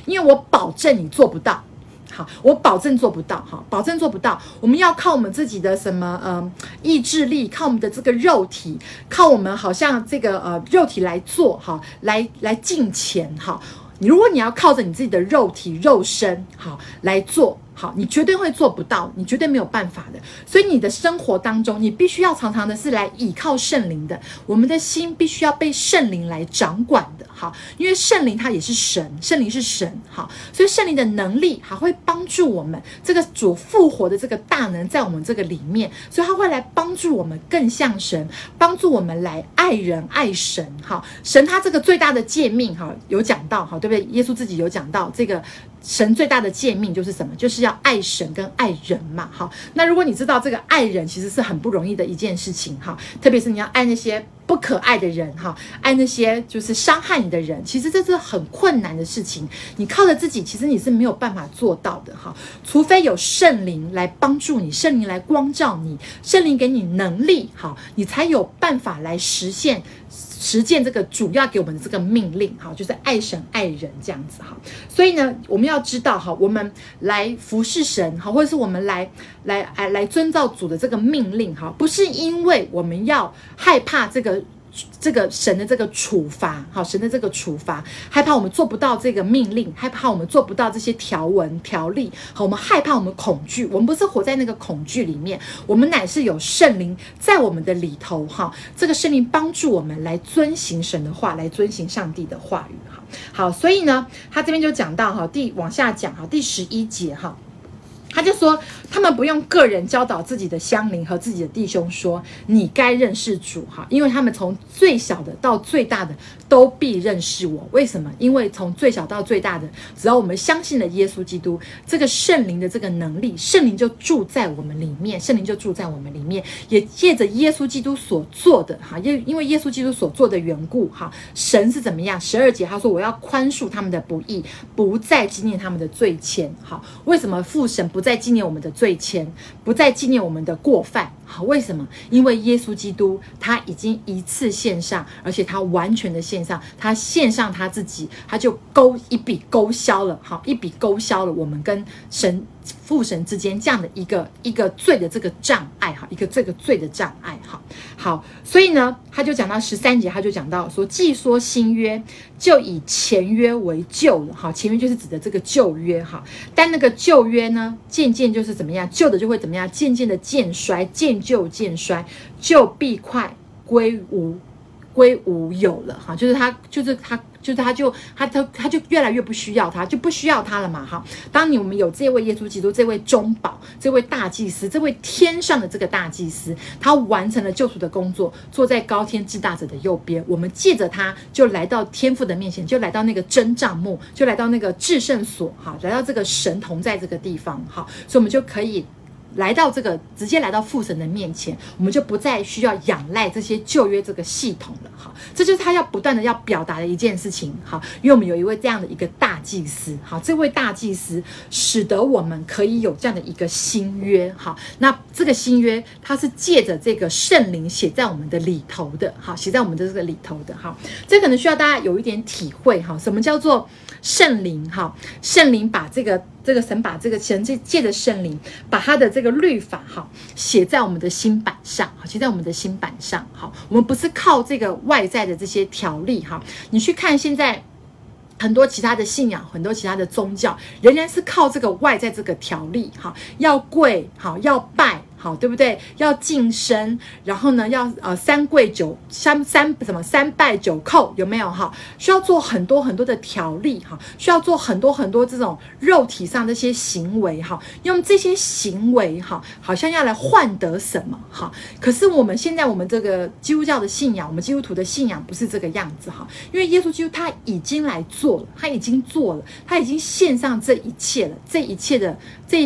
因为我保证你做不到。好，我保证做不到。好，保证做不到。我们要靠我们自己的什么意志力，靠我们的这个肉体，靠我们好像这个肉体来做，好，来进前。好，如果你要靠着你自己的肉体肉身，好，来做，好，你绝对会做不到，你绝对没有办法的。所以你的生活当中，你必须要常常的是来倚靠圣灵的，我们的心必须要被圣灵来掌管的。好，因为圣灵他也是神，圣灵是神。好，所以圣灵的能力还会帮助我们，这个主复活的这个大能在我们这个里面，所以他会来帮助我们更像神，帮助我们来爱人爱神。好，神他这个最大的诫命，好，有讲到，好，对不对？耶稣自己有讲到这个神最大的诫命就是什么？就是要爱神跟爱人嘛。好，那如果你知道这个爱人其实是很不容易的一件事情，哈，特别是你要爱那些不可爱的人，哈，爱那些就是伤害你的人，其实这是很困难的事情。你靠着自己，其实你是没有办法做到的，哈，除非有圣灵来帮助你，圣灵来光照你，圣灵给你能力，好，你才有办法来实践这个主要给我们的这个命令，好，就是爱神爱人这样子。好，所以呢，我们要知道，好，我们来服侍神，好，或者是我们来遵照主的这个命令，好，不是因为我们要害怕这个神的这个处罚，好，神的这个处罚，害怕我们做不到这个命令，害怕我们做不到这些条文条例，好，我们害怕，我们恐惧，我们不是活在那个恐惧里面，我们乃是有圣灵在我们的里头，哈，这个圣灵帮助我们来遵行神的话，来遵行上帝的话语，哈，好，所以呢，他这边就讲到，哈，往下讲，哈，第11节，哈。他就说他们不用个人教导自己的乡邻和自己的弟兄说你该认识主哈，因为他们从最小的到最大的都必认识我。为什么？因为从最小到最大的，只要我们相信了耶稣基督，这个圣灵的这个能力，圣灵就住在我们里面，圣灵就住在我们里面，也借着耶稣基督所做的哈，因为耶稣基督所做的缘故哈，神是怎么样？12节他说我要宽恕他们的不义，不再纪念他们的罪愆。好，为什么父神不再纪念我们的罪愆，不再纪念我们的过犯？好，为什么？因为耶稣基督他已经一次献上，而且他完全的献上，他献上他自己，他就一笔勾销了，好，一笔勾销了我们跟神父神之间这样的一个罪的这个障碍哈，一个罪的障碍哈。好，所以呢，他就讲到13节，他就讲到说，既说新约，就以前约为旧了哈。前约就是指的这个旧约哈，但那个旧约呢，渐渐就是怎么样，旧的就会怎么样，渐渐的渐衰，渐旧渐衰，旧必快归无有了哈，就是他就越来越不需要他，就不需要他了嘛哈。当你我们有这位耶稣基督，这位中保，这位大祭司，这位天上的这个大祭司，他完成了救赎的工作，坐在高天至大者的右边，我们借着他就来到天父的面前，就来到那个真帐幕，就来到那个至圣所哈，来到这个神同在这个地方哈，所以我们就可以来到这个，直接来到父神的面前，我们就不再需要仰赖这些旧约这个系统了哈。这就是他要不断的要表达的一件事情哈，因为我们有一位这样的一个大祭司哈，这位大祭司使得我们可以有这样的一个新约哈。那这个新约它是借着这个圣灵写在我们的里头的哈，写在我们的这个里头的哈。这可能需要大家有一点体会哈，什么叫做圣灵哈？圣灵把这个神把这个神借着圣灵把他的这个律法哈写在我们的心版上，写在我们的心版上哈。我们不是靠这个外在的这些条例哈，你去看现在很多其他的信仰，很多其他的宗教，仍然是靠这个外在这个条例哈，要跪好，要拜好，对不对？要净身，然后呢，要三拜九叩，有没有哈？需要做很多很多的条例哈，需要做很多很多这种肉体上这些行为哈，用这些行为哈，好像要来换得什么哈？可是我们现在我们这个基督教的信仰，我们基督徒的信仰不是这个样子哈，因为耶稣基督他已经来做了，他已经做了，他已经献上这一切了，这一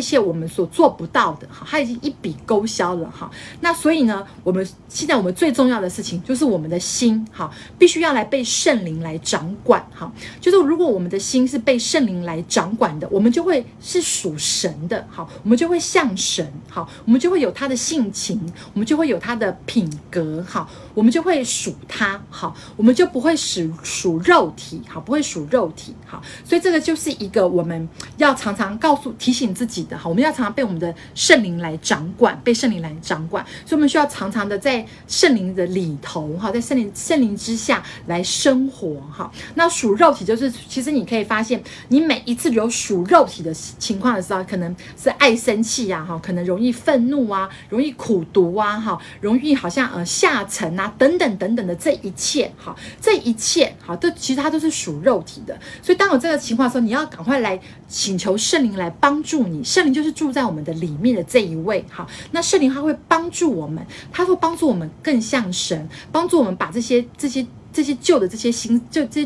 切我们所做不到的哈，他已经一笔勾销了哈。那所以呢，我们现在最重要的事情就是我们的心哈，必须要来被圣灵来掌管哈。就是如果我们的心是被圣灵来掌管的，我们就会是属神的哈，我们就会像神哈，我们就会有他的性情，我们就会有他的品格哈，我们就会属他哈，我们就不会属肉体哈，不会属肉体哈。所以这个就是一个我们要常常提醒自己的哈，我们要常常被我们的圣灵来掌管。被圣灵来掌管，所以我们需要常常的在圣灵的里头哈，在圣灵之下来生活哈。那属肉体就是，其实你可以发现，你每一次有属肉体的情况的时候，可能是爱生气呀哈，可能容易愤怒啊，容易苦毒啊哈，容易好像下沉啊等等等等的这一切哈，这其实它都是属肉体的。所以当有这个情况的时候，你要赶快来请求圣灵来帮助你，圣灵就是住在我们的里面的这一位哈。那圣灵他会帮助我们，他会帮助我们更像神，帮助我们把这些旧的这些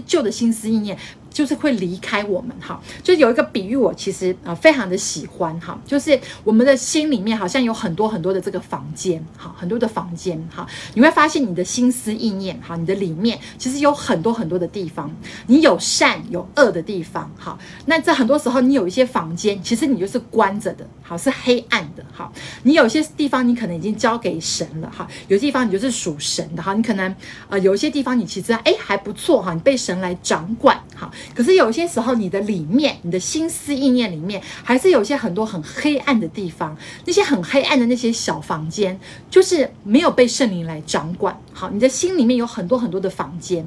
旧的心思意念，就是会离开我们哈。就有一个比喻我其实非常的喜欢哈，就是我们的心里面好像有很多很多的这个房间哈，很多的房间哈，你会发现你的心思意念哈，你的里面其实有很多很多的地方，你有善有恶的地方哈。那在很多时候你有一些房间其实你就是关着的哈，是黑暗的哈。你有些地方你可能已经交给神了哈，有些地方你就是属神的哈，你可能有一些地方你其实还不错哈，你被神来掌管哈。可是有些时候你的里面，你的心思意念里面还是有些很多很黑暗的地方，那些很黑暗的那些小房间就是没有被圣灵来掌管好。你的心里面有很多很多的房间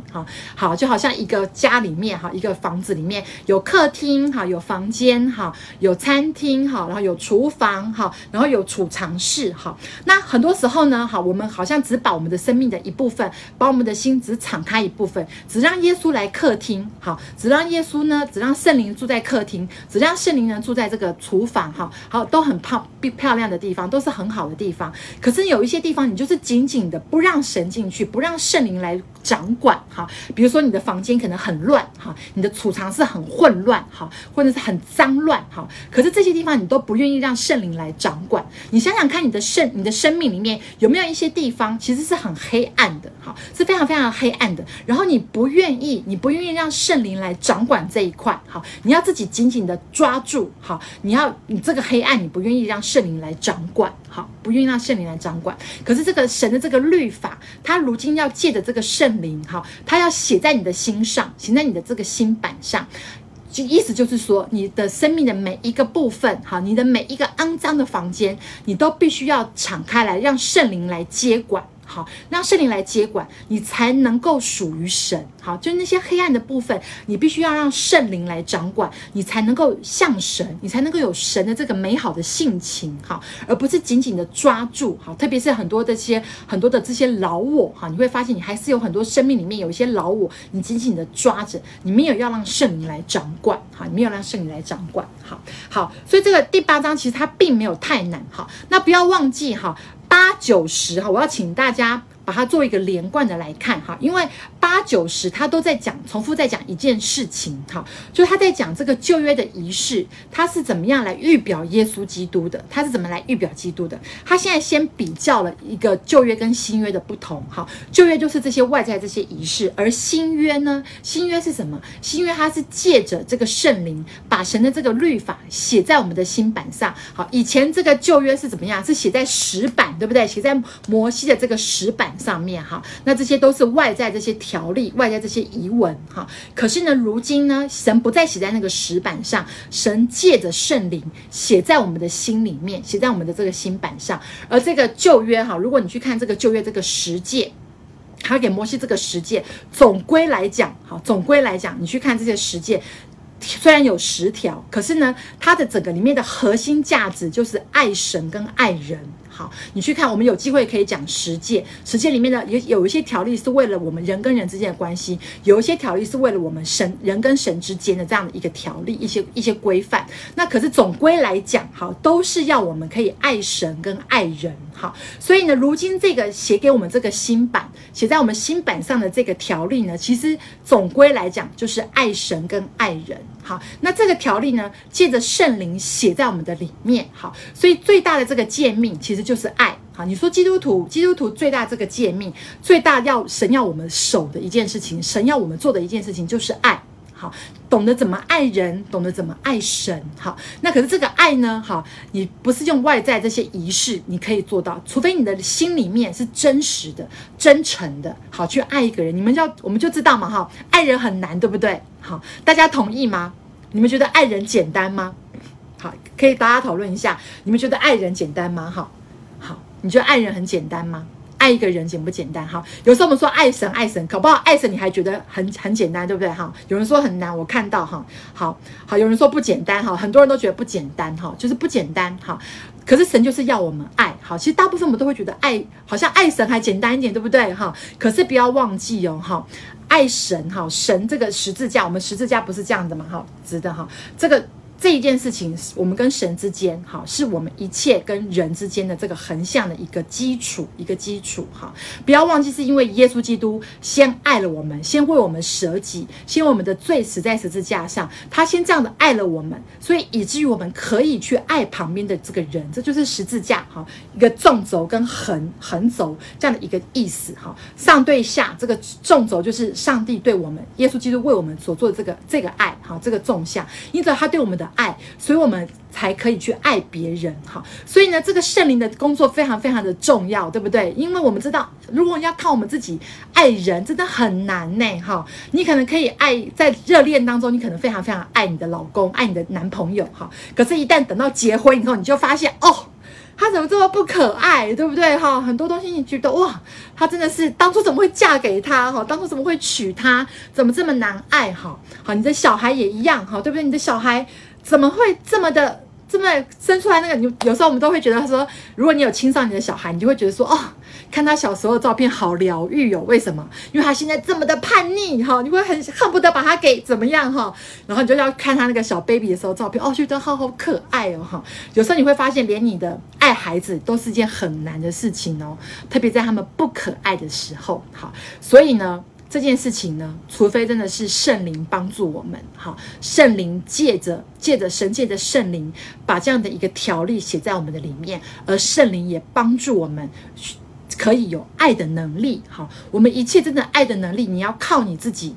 好，就好像一个家里面哈，一个房子里面有客厅哈，有房间哈，有餐厅哈，然后有厨房哈，然后有储藏室哈。那很多时候呢哈，我们好像只把我们的生命的一部分，把我们的心只敞开一部分，只让耶稣来客厅好，只让耶稣呢，只让圣灵住在客厅，只让圣灵呢住在这个厨房，好，都很漂亮的地方，都是很好的地方。可是有一些地方你就是紧紧的不让神进去，不让圣灵来掌管，好，比如说你的房间可能很乱，好，你的储藏室很混乱，好，或者是很脏乱，好，可是这些地方你都不愿意让圣灵来掌管。你想想看，你的生命里面有没有一些地方其实是很黑暗的，好，是非常非常黑暗的，然后你不愿意让圣灵来掌管这一块，好，你要自己紧紧的抓住，好，你这个黑暗你不愿意让圣灵来掌管，好，不愿意让圣灵来掌管。可是这个神的这个律法，他如今要借着这个圣灵，好，他要写在你的心上，写在你的这个心板上。意思就是说，你的生命的每一个部分，好，你的每一个肮脏的房间，你都必须要敞开来，让圣灵来接管。好，让圣灵来接管，你才能够属于神。好，就是那些黑暗的部分，你必须要让圣灵来掌管，你才能够像神，你才能够有神的这个美好的性情。好，而不是紧紧的抓住。好，特别是很多的这些老我。好，你会发现你还是有很多生命里面有一些老我，你紧紧的抓着，你没有要让圣灵来掌管。好，你没有让圣灵来掌管。好，所以这个第八章其实它并没有太难。好，那不要忘记哈。8、9、10哈，我要请大家把它做一个连贯的来看哈，因为8、9、10它都在讲，重复在讲一件事情哈，就是他在讲这个旧约的仪式，他是怎么样来预表耶稣基督的，他是怎么来预表基督的。他现在先比较了一个旧约跟新约的不同哈，旧约就是这些外在这些仪式，而新约呢，新约是什么？新约它是借着这个圣灵，把神的这个律法写在我们的心版上。好，以前这个旧约是怎么样？是写在石板，对不对？写在摩西的这个石板上面哈，那这些都是外在这些条例，外在这些遗文哈。可是呢，如今呢，神不再写在那个石板上，神借着圣灵写在我们的心里面，写在我们的这个心板上。而这个旧约哈，如果你去看这个旧约这个十诫，他给摩西这个十诫，总归来讲，你去看这些十诫。虽然有10条，可是呢，它的整个里面的核心价值就是爱神跟爱人。好，你去看，我们有机会可以讲10诫里面的有一些条例是为了我们人跟人之间的关系，有一些条例是为了我们神人跟神之间的这样的一个条例，一些规范。那可是总归来讲，好，都是要我们可以爱神跟爱人。好，所以呢，如今这个写给我们这个新版，写在我们新版上的这个条例呢，其实总归来讲就是爱神跟爱人。好，那这个条例呢，借着圣灵写在我们的里面。好，所以最大的这个诫命其实就是爱。好，你说基督徒最大这个诫命，最大神要我们守的一件事情，神要我们做的一件事情就是爱。好，懂得怎么爱人，懂得怎么爱神。好，那可是这个爱呢，好，你不是用外在这些仪式你可以做到，除非你的心里面是真实的、真诚的，好去爱一个人。我们就知道嘛，哈，爱人很难，对不对？好，大家同意吗？你们觉得爱人简单吗？好，可以大家讨论一下，你们觉得爱人简单吗？好，你觉得爱人很简单吗？爱一个人简不简单？哈，有时候我们说爱神，搞不好爱神你还觉得很简单，对不对？哈，有人说很难，我看到哈，好，有人说不简单哈，很多人都觉得不简单哈，就是不简单哈。可是神就是要我们爱。好，其实大部分我们都会觉得爱好像爱神还简单一点，对不对？哈，可是不要忘记哦，哈，爱神哈，神这个十字架，我们十字架不是这样的嘛？哈，值得哈，这一件事情，我们跟神之间，好，是我们一切跟人之间的这个横向的一个基础，哈，不要忘记，是因为耶稣基督先爱了我们，先为我们舍己，先为我们的罪死在十字架上，他先这样的爱了我们，所以以至于我们可以去爱旁边的这个人，这就是十字架，哈，一个纵轴跟横轴这样的一个意思，哈，上对下，这个纵轴就是上帝对我们，耶稣基督为我们所做的这个爱，哈，这个纵向，因此他对我们的爱，所以我们才可以去爱别人。好，所以呢，这个圣灵的工作非常非常的重要，对不对？因为我们知道，如果要靠我们自己爱人，真的很难呢。哈，你可能可以爱，在热恋当中，你可能非常非常爱你的老公，爱你的男朋友。哈，可是，一旦等到结婚以后，你就发现哦。他怎么这么不可爱，对不对？哈，很多东西你觉得哇，他真的是当初怎么会嫁给他？哈，当初怎么会娶他？怎么这么难爱？哈，好，你的小孩也一样，哈，对不对？你的小孩怎么会这么生出来那个？有时候我们都会觉得说，如果你有亲上你的小孩，你就会觉得说，哦，看他小时候的照片好疗愈哦。为什么？因为他现在这么的叛逆哈，你会很恨不得把他给怎么样哈。然后你就要看他那个小 baby 的时候照片哦，觉得好好可爱哦哈。有时候你会发现，连你的爱孩子都是件很难的事情哦，特别在他们不可爱的时候。好，所以呢。这件事情呢，除非真的是圣灵帮助我们，好，圣灵借着神界的圣灵，把这样的一个条例写在我们的里面，而圣灵也帮助我们可以有爱的能力，好，我们一切真的爱的能力，你要靠你自己。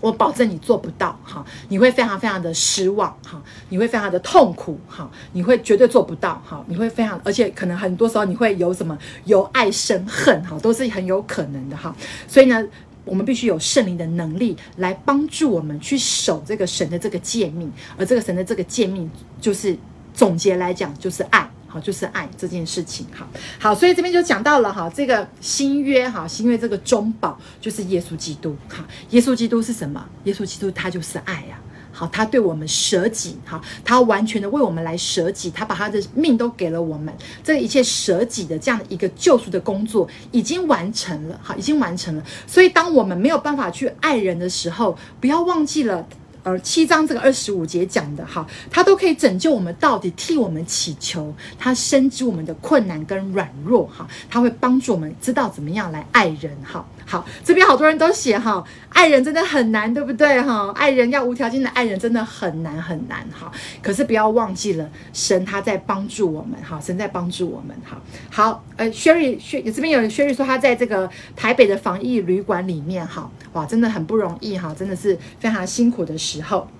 我保证你做不到哈，你会非常非常的失望哈，你会非常的痛苦哈，你会绝对做不到哈，你会非常，而且可能很多时候你会有什么由爱生恨哈，都是很有可能的哈。所以呢，我们必须有圣灵的能力来帮助我们去守这个神的这个诫命，而这个神的这个诫命就是总结来讲就是爱。好，就是爱这件事情。好，所以这边就讲到了哈，这个新约哈，新约这个中保就是耶稣基督。哈，耶稣基督是什么？耶稣基督他就是爱啊。好，他对我们舍己，好，他完全的为我们来舍己，他把他的命都给了我们，这一切舍己的这样的一个救赎的工作已经完成了，好，已经完成了。所以当我们没有办法去爱人的时候，不要忘记了。7章这个25节讲的哈，他都可以拯救我们到底，替我们祈求，他深知我们的困难跟软弱哈，他会帮助我们知道怎么样来爱人哈。好，这边好多人都写哈，爱人真的很难，对不对哈？爱人要无条件的爱人真的很难很难哈。可是不要忘记了，神他在帮助我们哈，神在帮助我们哈。好，Sherry 这边有人 Sherry 说他在这个台北的防疫旅馆里面哈，哇，真的很不容易哈，真的是非常辛苦的事。好，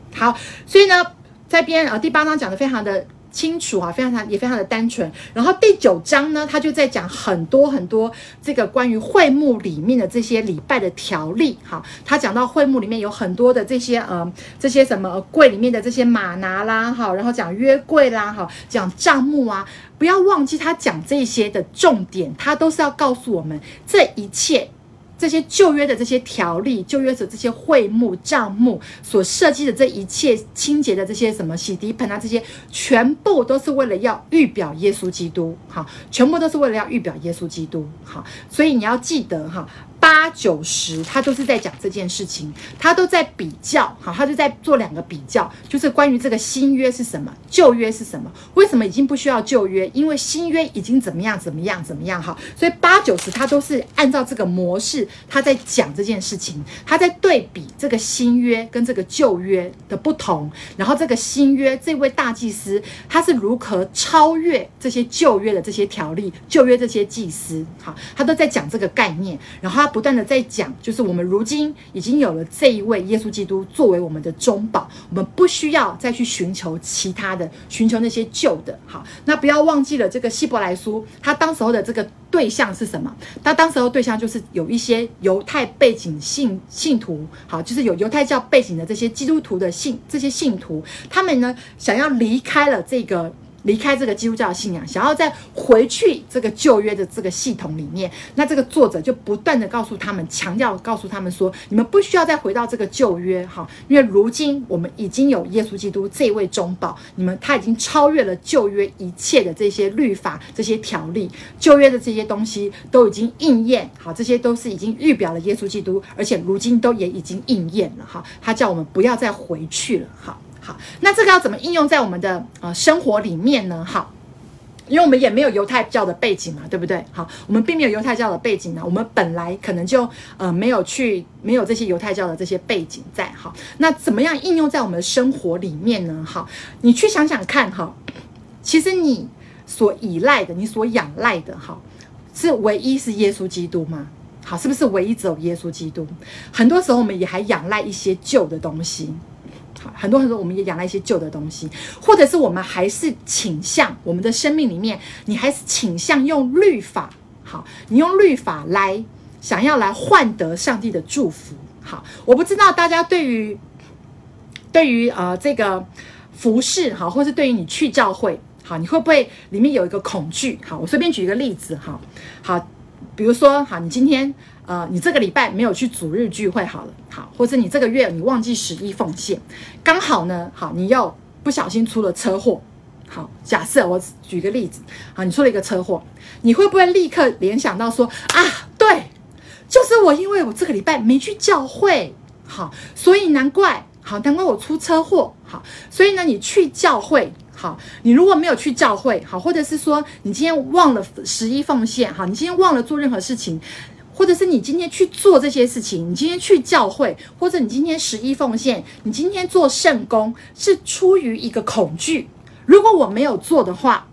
所以呢，这边第8章讲的非常的清楚啊，非常的单纯。然后第9章呢，他就在讲很多这个关于会幕里面的这些礼拜的条例。好，他讲到会幕里面有很多的这些什么柜里面的这些玛拿啦，好，然后讲约柜啦，好，讲帐幕啊。不要忘记他讲这些的重点，他都是要告诉我们这一切。这些旧约的这些条例，旧约的这些会幕、帐幕所设计的这一切清洁的这些什么洗涤盆啊，这些全部都是为了要预表耶稣基督，好，全部都是为了要预表耶稣基督，好，所以你要记得哈。8、9、10，他都是在讲这件事情，他都在比较，好，他就在做两个比较，就是关于这个新约是什么，旧约是什么。为什么已经不需要旧约？因为新约已经怎么样，好，所以8、9、10他都是按照这个模式，他在讲这件事情，他在对比这个新约跟这个旧约的不同，然后这个新约这位大祭司他是如何超越这些旧约的这些条例，旧约这些祭司，好，他都在讲这个概念，然后他不断的在讲，就是我们如今已经有了这一位耶稣基督作为我们的中保，我们不需要再去寻求其他的，寻求那些旧的。好，那不要忘记了这个希伯来书，他当时候的这个对象是什么？他当时候对象就是有一些犹太背景信徒，好，就是有犹太教背景的这些基督徒的这些信徒，他们呢想要离开这个基督教的信仰，想要再回去这个旧约的这个系统里面，那这个作者就不断的告诉他们，强调告诉他们说，你们不需要再回到这个旧约，哈，因为如今我们已经有耶稣基督这一位中保，他已经超越了旧约一切的这些律法、这些条例，旧约的这些东西都已经应验，好，这些都是已经预表了耶稣基督，而且如今都也已经应验了，哈，他叫我们不要再回去了，好。好，那这个要怎么应用在我们的生活里面呢？好，因为我们也没有犹太教的背景嘛，对不对？好，我们并没有犹太教的背景呢，我们本来可能就没有这些犹太教的这些背景在。好，那怎么样应用在我们的生活里面呢？好，你去想想看哈，其实你所依赖的、你所仰赖的，哈，是唯一是耶稣基督吗？好，是不是唯一只有耶稣基督？很多时候我们也还仰赖一些旧的东西。很多我们也养了一些旧的东西，或者是我们还是倾向我们的生命里面，你还是倾向用律法，好，你用律法来想要来换得上帝的祝福。好，我不知道大家对于这个服事，好，或是对于你去教会，好，你会不会里面有一个恐惧？好，我随便举一个例子，好，比如说，好，你今天。你这个礼拜没有去主日聚会好了，好，或者你这个月你忘记11奉献，刚好呢，好，你又不小心出了车祸，好，假设我举个例子，好，你出了一个车祸，你会不会立刻联想到说啊，对，就是我，因为我这个礼拜没去教会，好，所以难怪我出车祸，好，所以呢，你去教会。好，你如果没有去教会，好，或者是说你今天忘了十一奉献，好，你今天忘了做任何事情，或者是你今天去做这些事情，你今天去教会，或者你今天十一奉献，你今天做圣工，是出于一个恐惧。如果我没有做的话，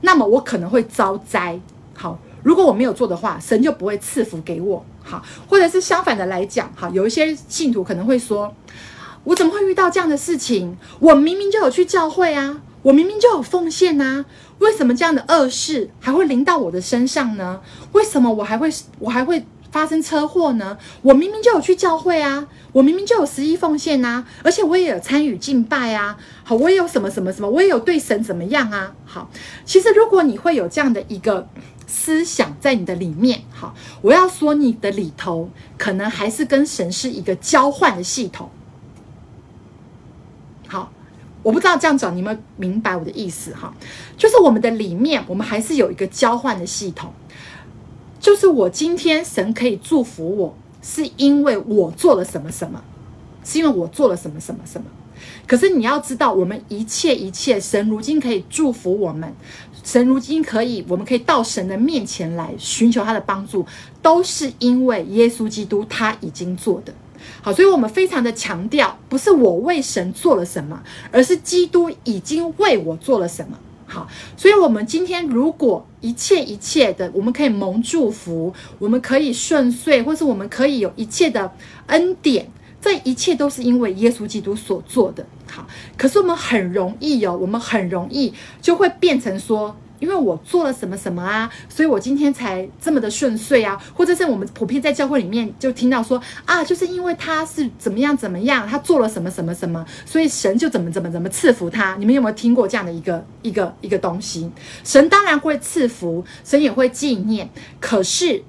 那么我可能会遭灾。好，如果我没有做的话，神就不会赐福给我。好，或者是相反的来讲，好，有一些信徒可能会说，我怎么会遇到这样的事情？我明明就有去教会啊，我明明就有奉献啊，为什么这样的恶事还会临到我的身上呢？为什么我还会发生车祸呢？我明明就有去教会啊，我明明就有十一奉献啊，而且我也有参与敬拜啊，好，我也有什么，我也有对神怎么样啊。好，其实如果你会有这样的一个思想在你的里面，好，我要说你的里头可能还是跟神是一个交换的系统。好，我不知道这样讲你们明白我的意思哈，就是我们的里面，我们还是有一个交换的系统，就是我今天神可以祝福我，是因为我做了什么，是因为我做了什么。可是你要知道，我们一切，神如今可以祝福我们，神如今我们可以到神的面前来寻求他的帮助，都是因为耶稣基督他已经做的。好，所以我们非常的强调，不是我为神做了什么，而是基督已经为我做了什么。好，所以我们今天如果一切的，我们可以蒙祝福，我们可以顺遂，或是我们可以有一切的恩典，这一切都是因为耶稣基督所做的。好，可是我们很容易就会变成说，因为我做了什么啊，所以我今天才这么的顺遂啊，或者是我们普遍在教会里面就听到说啊，就是因为他是怎么样，他做了什么，所以神就怎么赐福他。你们有没有听过这样的一个东西？神当然会赐福，神也会纪念，可是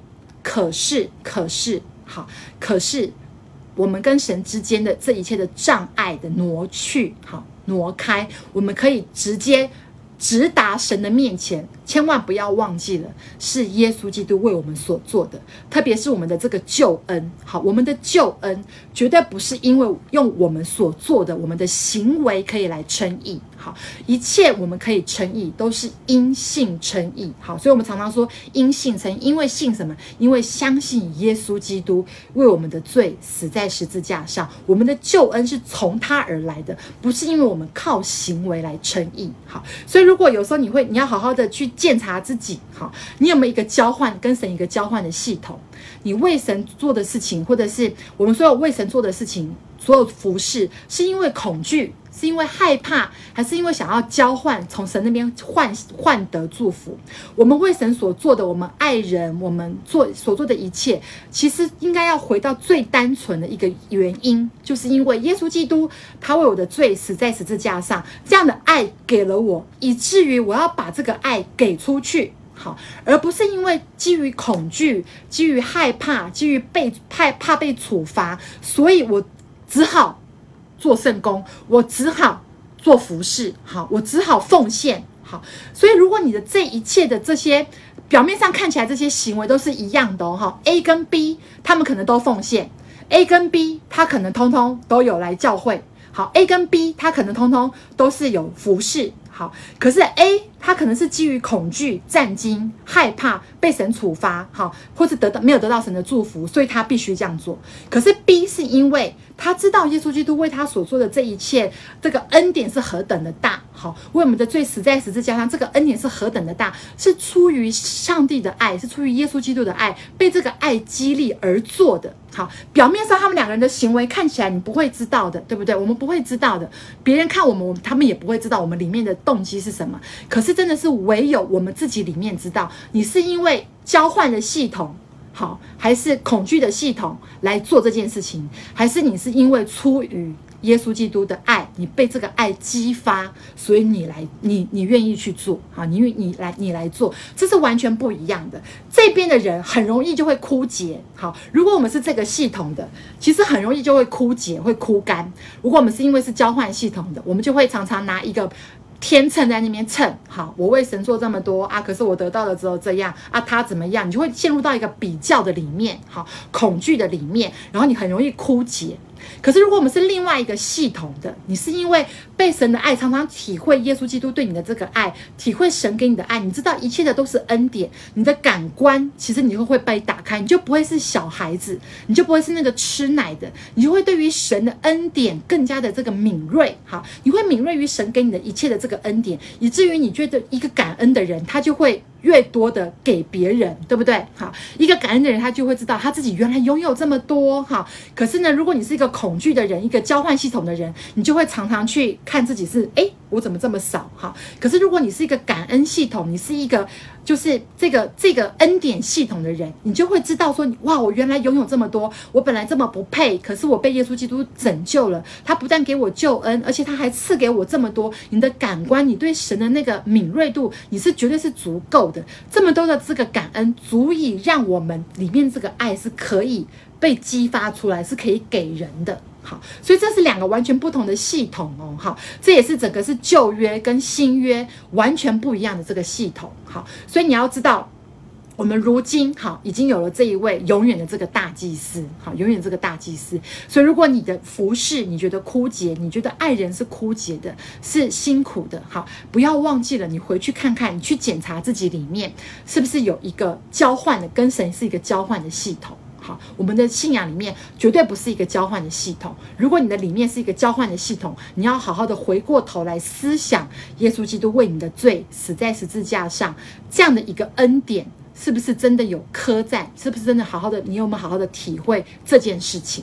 我们跟神之间的这一切的障碍的挪去，好，挪开，我们可以直接直达神的面前。千万不要忘记了，是耶稣基督为我们所做的，特别是我们的这个救恩。好，我们的救恩绝对不是因为用我们所做的，我们的行为可以来称义。好，一切我们可以称义都是因信称义。好，所以我们常常说因信称义，因为信什么？因为相信耶稣基督为我们的罪死在十字架上，我们的救恩是从他而来的，不是因为我们靠行为来称义。好，所以如果有时候你要好好的去检查自己，好，你有没有一个交换的系统？你为神做的事情，或者是我们所有为神做的事情，所有服事，是因为恐惧，是因为害怕，还是因为想要交换，从神那边换得祝福？我们为神所做的，我们爱人，我们所做的一切，其实应该要回到最单纯的一个原因，就是因为耶稣基督他为我的罪死在十字架上，这样的爱给了我，以至于我要把这个爱给出去。好，而不是因为基于恐惧，基于害怕，基于怕被处罚，所以我只好做圣工，我只好做服事，好，我只好奉献。好，所以如果你的这一切的这些表面上看起来这些行为都是一样的哦 ，A 跟 B 他们可能都奉献， A 跟 B 他可能通通都有来教会，好 ，A 跟 B 他可能通通都是有服事。好，可是 A 他可能是基于恐惧、战惊、害怕被神处罚，好，或是没有得到神的祝福，所以他必须这样做。可是 B 是因为他知道耶稣基督为他所做的这一切，这个恩典是何等的大，好，为我们的罪死在十字架上，这个恩典是何等的大，是出于上帝的爱，是出于耶稣基督的爱，被这个爱激励而做的。好，表面上他们两个人的行为看起来你不会知道的，对不对？我们不会知道的，别人看我们，他们也不会知道我们里面的动机是什么。可是真的是唯有我们自己里面知道，你是因为交换的系统，好，还是恐惧的系统来做这件事情，还是你是因为出于耶稣基督的爱，你被这个爱激发，所以你愿意去做啊，你来做，这是完全不一样的。这边的人很容易就会枯竭，好，如果我们是这个系统的，其实很容易就会枯竭，会枯干。如果我们是因为是交换系统的，我们就会常常拿一个天秤在那边秤，好，我为神做这么多啊，可是我得到了之后这样啊，他怎么样，你就会陷入到一个比较的里面，好，恐惧的里面，然后你很容易枯竭。可是如果我们是另外一个系统的，你是因为被神的爱，常常体会耶稣基督对你的这个爱，体会神给你的爱，你知道一切的都是恩典，你的感官其实你就会被打开，你就不会是小孩子，你就不会是那个吃奶的，你就会对于神的恩典更加的这个敏锐，好，你会敏锐于神给你的一切的这个恩典，以至于你觉得一个感恩的人，他就会越多的给别人，对不对？好，一个感恩的人，他就会知道他自己原来拥有这么多，好，可是呢，如果你是一个恐惧的人，一个交换系统的人，你就会常常去看自己是，哎，我怎么这么少？好，可是如果你是一个感恩系统，你是一个就是这个恩典系统的人，你就会知道说，哇，我原来拥有这么多，我本来这么不配，可是我被耶稣基督拯救了，他不但给我救恩，而且他还赐给我这么多。你的感官，你对神的那个敏锐度，你是绝对是足够的，这么多的这个感恩，足以让我们里面这个爱是可以被激发出来，是可以给人的。好，所以这是两个完全不同的系统哦。好，这也是整个是旧约跟新约完全不一样的这个系统。好，所以你要知道，我们如今好已经有了这一位永远的这个大祭司，好，永远这个大祭司。所以如果你的服事你觉得枯竭，你觉得爱人是枯竭的，是辛苦的，好，不要忘记了，你回去看看，你去检查自己里面是不是有一个交换的，跟神是一个交换的系统。好，我们的信仰里面绝对不是一个交换的系统。如果你的里面是一个交换的系统，你要好好的回过头来思想耶稣基督为你的罪死在十字架上，这样的一个恩典是不是真的有刻在，是不是真的好好的，你有没有好好的体会这件事情。